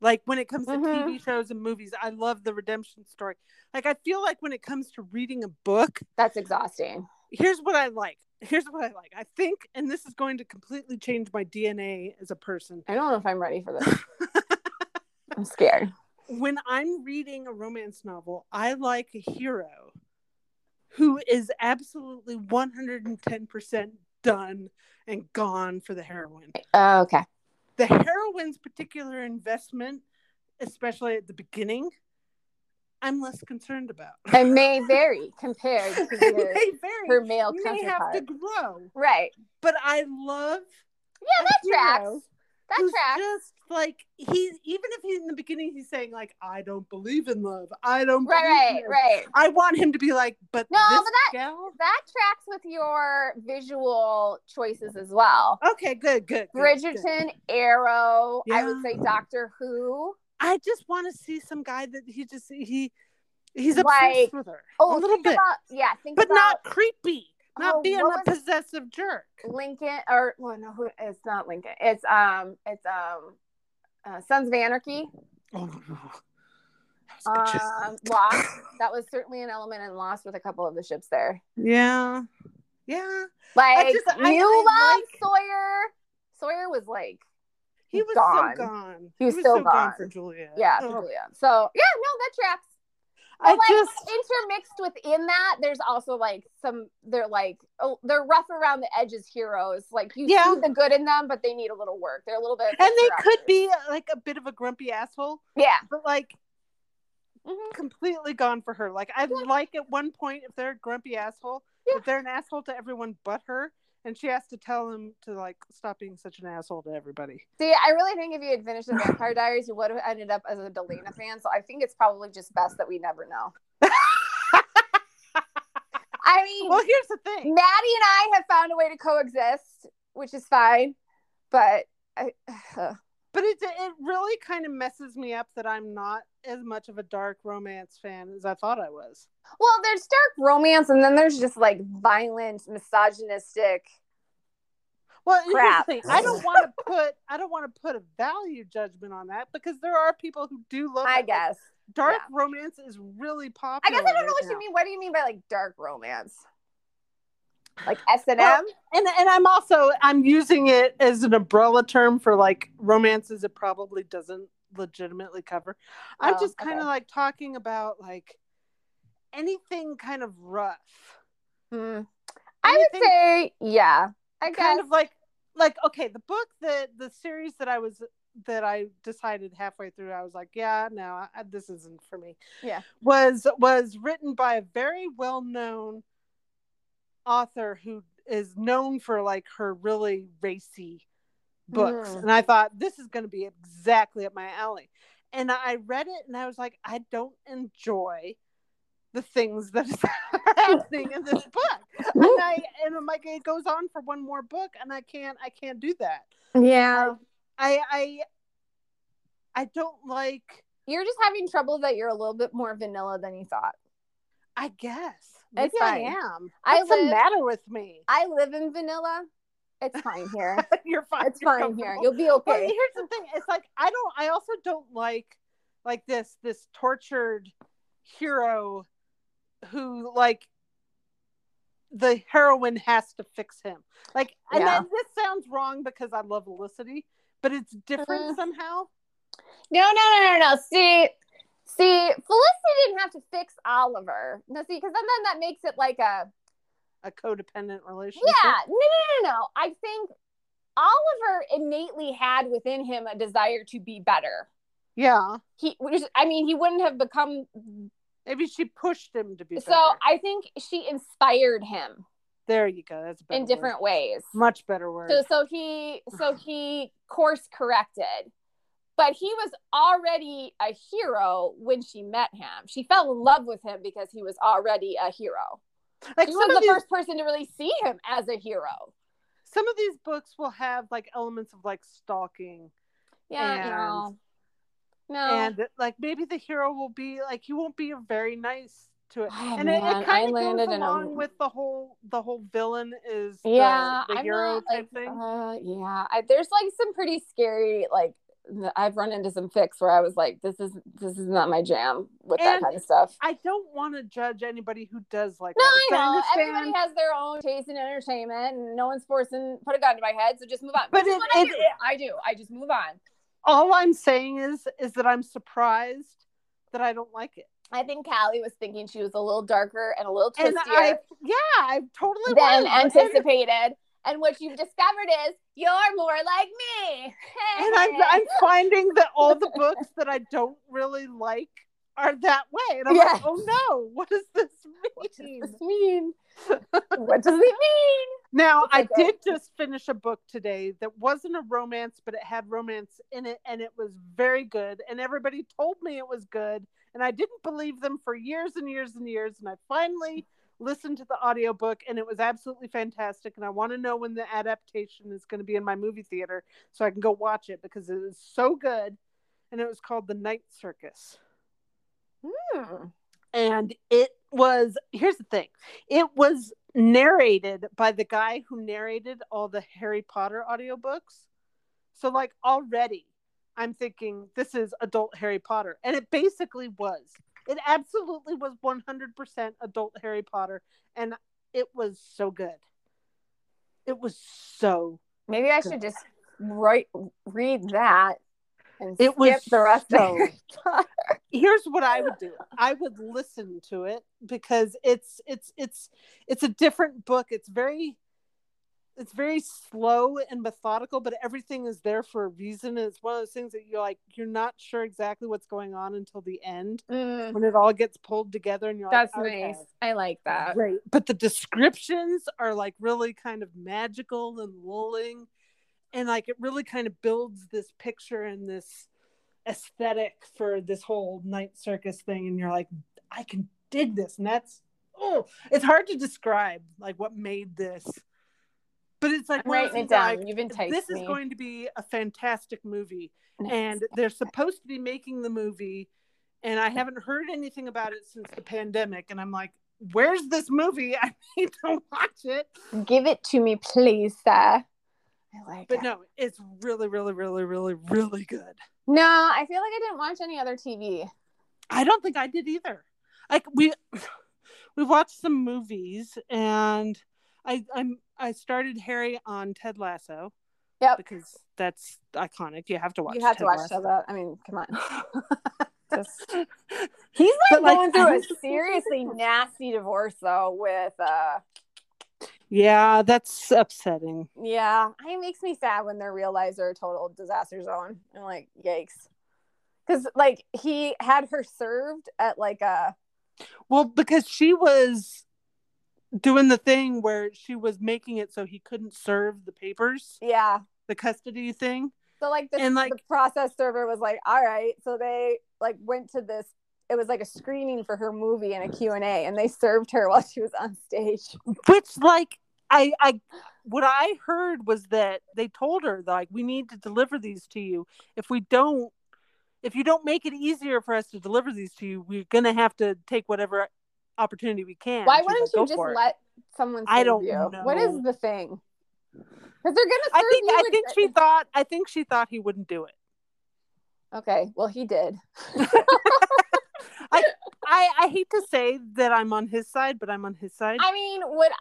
Like when it comes to mm-hmm. T V shows and movies, I love the redemption story. Like I feel like when it comes to reading a book, that's exhausting. Here's what I like. Here's what I like. I think, and this is going to completely change my D N A as a person. I don't know if I'm ready for this. I'm scared. When I'm reading a romance novel, I like a hero who is absolutely one hundred ten percent done and gone for the heroine. Uh, okay. The heroine's particular investment, especially at the beginning, I'm less concerned about. And may vary compared to your, may vary. her male you counterpart. May have to grow. Right. But I love Yeah, that tracks. That tracks. Just like he even if he in the beginning he's saying like I don't believe in love. I don't right, believe right, in right. I want him to be like but no, this but that gal? that tracks with your visual choices as well. Okay, good, good. good Bridgerton, good. Arrow, yeah. I would say Doctor Who. I just want to see some guy that he just he he's obsessed like, with her. Oh, a little bit. About, yeah, think But about, not creepy. Not oh, being a possessive jerk. Lincoln, or well, no, who, it's not Lincoln. It's um, it's um, uh, Sons of Anarchy. Oh, no. Um, Lost. That was certainly an element in Lost with a couple of the ships there. Yeah, yeah. Like I just, I, you I, I love like, Sawyer. Sawyer was like he was gone. so gone. He was, he was so, so gone. gone for Julia. Yeah, oh. for Julia. So yeah, no, that tracks. But I like, just intermixed within that, there's also like some they're like oh they're rough around the edges heroes. Like you yeah. see the good in them, but they need a little work. They're a little bit, and they could be like a bit of a grumpy asshole. Yeah, but like mm-hmm. completely gone for her. Like I yeah. like at one point if they're a grumpy asshole, yeah. if they're an asshole to everyone but her, And she has to tell him to, like, stop being such an asshole to everybody. See, I really think if you had finished the Vampire Diaries, you would have ended up as a Delana fan. So I think it's probably just best that we never know. I mean, well, here's the thing. Maddie and I have found a way to coexist, which is fine. But I, uh. but it, it really kind of messes me up that I'm not as much of a dark romance fan as I thought I was. Well, there's dark romance, and then there's just, like, violent, misogynistic well, crap. Here's the thing. I don't want to put I don't want to put a value judgment on that, because there are people who do love I it. guess. Dark yeah. romance is really popular. I guess I don't know right what now. you mean. What do you mean by, like, dark romance? Like S and M? Well, and and I'm also I'm using it as an umbrella term for, like, romances it probably doesn't legitimately cover. I'm oh, just kind of okay. like talking about, like, anything kind of rough. Hmm. I would say yeah. I guess. Kind of like like okay, the book that the series that I was that I decided halfway through, I was like, yeah, no, I, this isn't for me. Yeah. Was was written by a very well-known author who is known for, like, her really racy books. Mm. And I thought, this is going to be exactly up my alley. And I read it and I was like, I don't enjoy the things that is happening in this book. And I and I'm like, it goes on for one more book and I can't I can't do that. Yeah. Um, I I I don't like You're just having trouble that you're a little bit more vanilla than you thought. I guess. Maybe it's fine. I am. What's I live, the matter with me? I live in vanilla. It's fine here. You're fine. It's You're fine here. You'll be okay. Well, here's the thing. It's like I don't I also don't like like this this tortured hero who, like, the heroine has to fix him. Like, and yeah. then this sounds wrong because I love Felicity, but it's different uh, somehow. No, no, no, no, no. See, see, Felicity didn't have to fix Oliver. No, see, because then, then that makes it like a a codependent relationship. Yeah, no, no, no, no. I think Oliver innately had within him a desire to be better. Yeah. He, I mean, he wouldn't have become. Maybe she pushed him to be better. So I think she inspired him. There you go. That's a better in different word. ways. Much better word. So so he so he course corrected, but he was already a hero when she met him. She fell in love with him because he was already a hero. Like, she was the these, first person to really see him as a hero. Some of these books will have, like, elements of, like, stalking. Yeah. And... You know. No. And, like, maybe the hero will be, like, he won't be very nice to it. Oh, and man, it, it kind of goes along a... with the whole the whole villain is yeah, the, the hero not, type like, thing. Uh, yeah, I, there's, like, some pretty scary, like, I've run into some fics where I was like, this is this is not my jam with and that kind of stuff. I don't want to judge anybody who does like no, that. No, I know. I Everybody has their own taste in entertainment, and no one's forcing, put a gun to my head, so just move on. But it, I, it, do. It, I do. I just move on. All I'm saying is is that I'm surprised that I don't like it. I think Callie was thinking she was a little darker and a little twistier. And I, yeah, I totally than was. anticipated. And what you've discovered is you're more like me. Hey. And I'm I'm finding that all the books that I don't really like are that way. And I'm yes. like, oh no, what does this mean? What does this mean? What does it mean? Now, I did just finish a book today that wasn't a romance, but it had romance in it, and it was very good. And everybody told me it was good, and I didn't believe them for years and years and years. And I finally listened to the audiobook, and it was absolutely fantastic. And I want to know when the adaptation is going to be in my movie theater so I can go watch it, because it is so good. And it was called The Night Circus. Hmm. And it was, here's the thing, it was narrated by the guy who narrated all the Harry Potter audiobooks. So, like, already I'm thinking this is adult Harry Potter. And it basically was. It absolutely was one hundred percent adult Harry Potter. And it was so good. It was so Maybe I good. should just write, read that. And it skip was the rest so, of it. Here's what I would do. I would listen to it because it's it's it's it's a different book. It's very it's very slow and methodical, but everything is there for a reason. And it's one of those things that you're like, you're not sure exactly what's going on until the end mm. when it all gets pulled together. And you're That's like, nice. Okay. I like that. Right. But the descriptions are like really kind of magical and lulling. And like, it really kind of builds this picture and this aesthetic for this whole Night Circus thing. And you're like, I can dig this. And that's, oh, it's hard to describe like what made this. But it's like, well, writing it down. Like, You've enticed this me. Is going to be a fantastic movie. Nice. And they're supposed to be making the movie. And I haven't heard anything about it since the pandemic. And I'm like, where's this movie? I need to watch it. Give it to me, please, Sarah. I like but it. But no, it's really, really, really, really, really good. No, I feel like I didn't watch any other T V. I don't think I did either. Like we, we watched some movies and... I I'm I started Harry on Ted Lasso. Yep. Because that's iconic. You have to watch You have Ted to watch Ted Lasso. I mean, come on. Just... He's like but going like, through a seriously nasty divorce though with uh Yeah, that's upsetting. Yeah. It makes me sad when they realize they're a total disaster zone. I'm like, yikes. Because like he had her served at like a Well, because she was doing the thing where she was making it so he couldn't serve the papers. Yeah. The custody thing. So like the, and like the process server was like, all right. So they like went to this, it was like a screening for her movie and a Q and A, and they served her while she was on stage. Which like I I what I heard was that they told her like, we need to deliver these to you. If we don't if you don't make it easier for us to deliver these to you, we're gonna have to take whatever opportunity we can. Why wouldn't you just let someone serve you? I don't know. What is the thing? Because they're gonna serve I think, you I think she thought I think she thought he wouldn't do it. Okay. Well, he did. I, I I hate to say that I'm on his side, but I'm on his side. I mean, would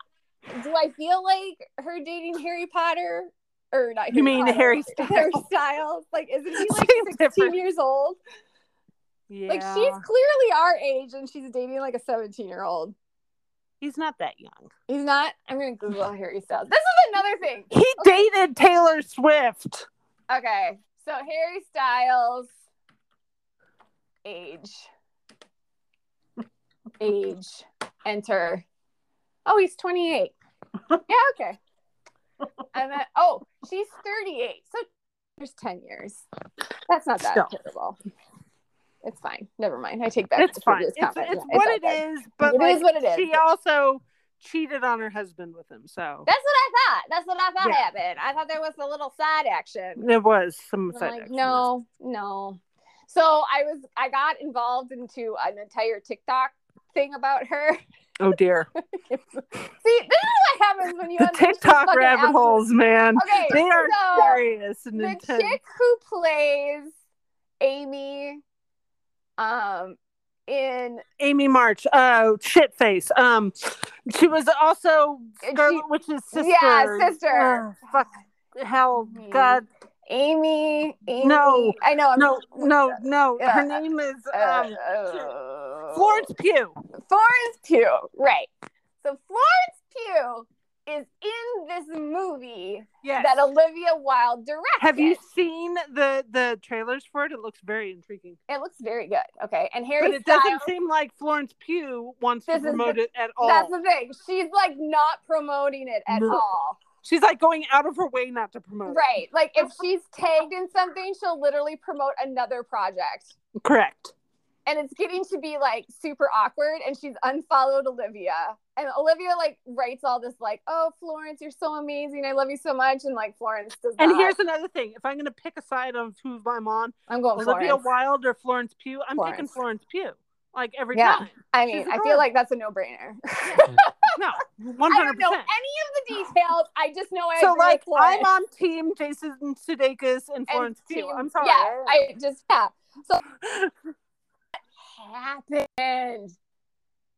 do I feel like her dating Harry Potter? Or not Harry You mean Potter, Harry Styles? Harry Styles. Like, isn't he like sixteen different. Years old? Yeah. Like, she's clearly our age, and she's dating, like, a seventeen-year-old. He's not that young. He's not? I'm going to Google Harry Styles. This is another thing. He okay. dated Taylor Swift. Okay. So, Harry Styles' age. Age. Enter. Oh, he's twenty-eight. Yeah, okay. And then, oh, she's thirty-eight. So, there's ten years. That's not that Stop. terrible. It's fine. Never mind. I take back. It's fine. It's, it's, it's what it is, but it like, is what it is. She also cheated on her husband with him. So that's what I thought. That's what I thought yeah. happened. I thought there was a little side action. There was some I'm side like, action. No, no. So I was. I got involved into an entire TikTok thing about her. Oh dear. See, this is what happens when you the TikTok rabbit holes, man. Okay, they are so serious and the intense. Chick who plays Amy. Um, in Amy March, uh, shit face. Um, she was also Scarlet she, Witch's sister. Yeah, sister. Oh, fuck, hell, Amy. God, Amy. Amy. No, I know. I'm no, no, that. no. Uh, Her name is um, uh, uh, Florence Pugh. Florence Pugh, right? So Florence Pugh is in this movie yes. that Olivia Wilde directed. Have you seen the, the trailers for it? It looks very intriguing. It looks very good. Okay. And Harry But it Styles, doesn't seem like Florence Pugh wants to promote the, it at all. That's the thing. She's like not promoting it at no. all. She's like going out of her way not to promote right. it. Right. Like if she's tagged in something, she'll literally promote another project. Correct. And it's getting to be, like, super awkward, and she's unfollowed Olivia. And Olivia, like, writes all this, like, oh, Florence, you're so amazing. I love you so much. And, like, Florence does and not. And here's another thing. If I'm going to pick a side of who I'm on, I'm going Olivia Florence. Wilde or Florence Pugh, I'm Florence. picking Florence Pugh, like, every yeah. time. I mean, I feel like that's a no-brainer. No, one hundred percent. I don't know any of the details. I just know I So, like, I'm on team Jason Sudeikis and Florence and Pugh. Team, I'm sorry. Yeah, I just, yeah. So... happened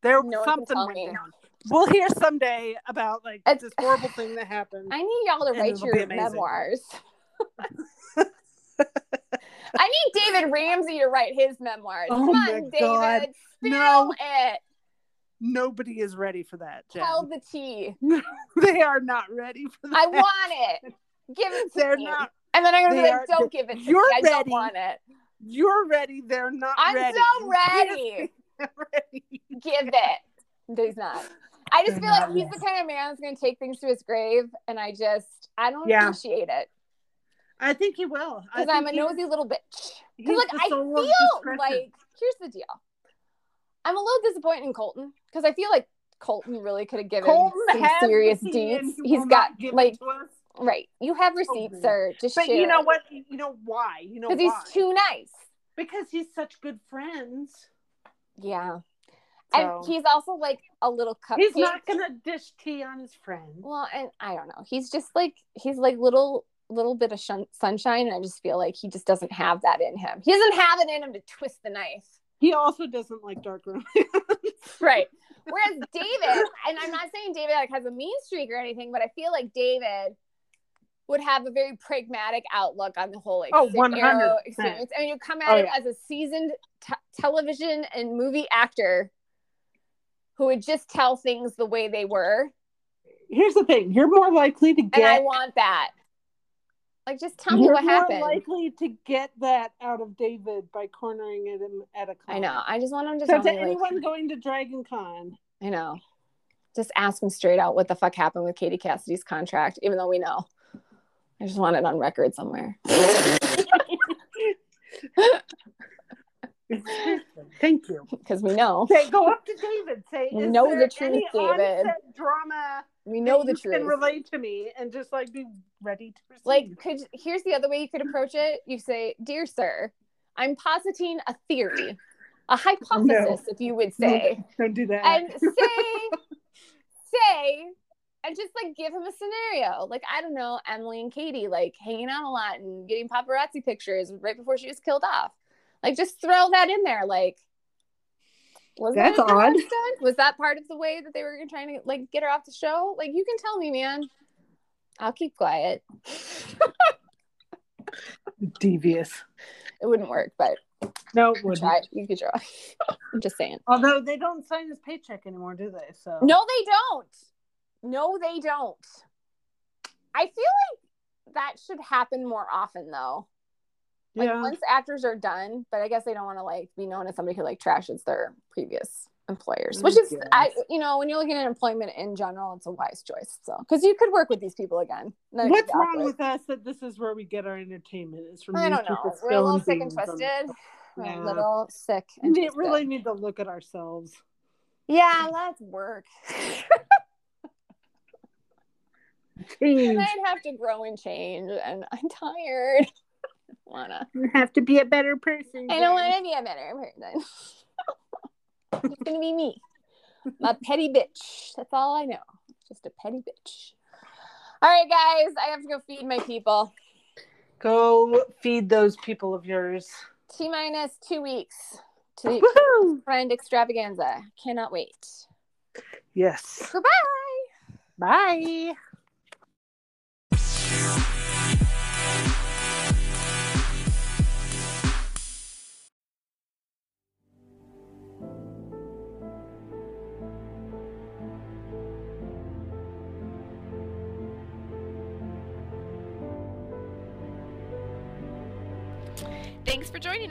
there was no something went down. We'll hear someday about like it's, this horrible thing that happened. I need y'all to write your memoirs. I need David Ramsey to write his memoirs. Oh come on, God. David, spill no. it. Nobody is ready for that, Jen. Tell the tea. They are not ready for that. I want it. Give it to They're me. Not, and then I'm going to be like, don't give it to you're me. I ready. Don't want it. You're ready. They're not I'm ready. I'm so ready. ready. Give it. He's not. I just They're feel like ready. He's the kind of man that's going to take things to his grave, and I just, I don't yeah. appreciate it. I think he will. Because I'm a nosy little bitch. Because, like, I feel like, here's the deal. I'm a little disappointed in Colton, because I feel like Colton really could have given Colton some serious deeds. He He's got, like, right. You have receipts, oh, sir. Just but share. You know what? You know why? You know why? Because he's too nice. Because he's such good friends. Yeah. So. And he's also, like, a little cupcake. He's not going to dish tea on his friend. Well, and I don't know. He's just, like, he's, like, little... little bit of shun- sunshine, and I just feel like he just doesn't have that in him. He doesn't have it in him to twist the knife. He also doesn't like dark romance. Right. Whereas David, and I'm not saying David, like, has a mean streak or anything, but I feel like David would have a very pragmatic outlook on the whole, like, oh, one hundred percent experience. I mean, you come at oh, it yeah. as a seasoned t- television and movie actor who would just tell things the way they were. Here's the thing. You're more likely to get... And I want that. Like, just tell You're me what happened. You're likely to get that out of David by cornering him at a con. I know. I just want him to tell me. So to anyone like, going to Dragon Con. I know. Just ask him straight out what the fuck happened with Katie Cassidy's contract, even though we know. I just want it on record somewhere. Thank you. Because we know. Say, go up to David. Say, we know the truth, David. Drama. We know the truth. Can relate to me and just like be ready to receive. Like, could here's the other way you could approach it. You say, "Dear sir, I'm positing a theory, a hypothesis," no. if you would say. Don't do that. And say, say, and just like give him a scenario. Like, I don't know, Emily and Katie like hanging out a lot and getting paparazzi pictures right before she was killed off. Like, just throw that in there. Like, was that's that odd. Was that part of the way that they were trying to like get her off the show? Like, you can tell me, man. I'll keep quiet. Devious. It wouldn't work, but no, it wouldn't. Try. You could try. I'm just saying. Although they don't sign his paycheck anymore, do they? So no, they don't. No, they don't. I feel like that should happen more often, though. Like, yeah. Once actors are done, but I guess they don't want to, like, be known as somebody who, like, trashes their previous employers, which is, yes. I, you know, when you're looking at employment in general, it's a wise choice. So, because you could work with these people again. What's wrong with us that this is where we get our entertainment? Is from I don't know. We're a little sick and twisted. Yeah. We're a little sick and we twisted. We really need to look at ourselves. Yeah, let's work. And I'd have to grow and change, and I'm tired. Wanna. You have to be a better person. I don't want to be a better person. It's gonna be me, my petty bitch. That's all I know. Just a petty bitch. All right, guys, I have to go feed my people. Go feed those people of yours. T minus two weeks to the Woo-hoo! Friend extravaganza. Cannot wait. Yes. Goodbye. Bye. Thanks for joining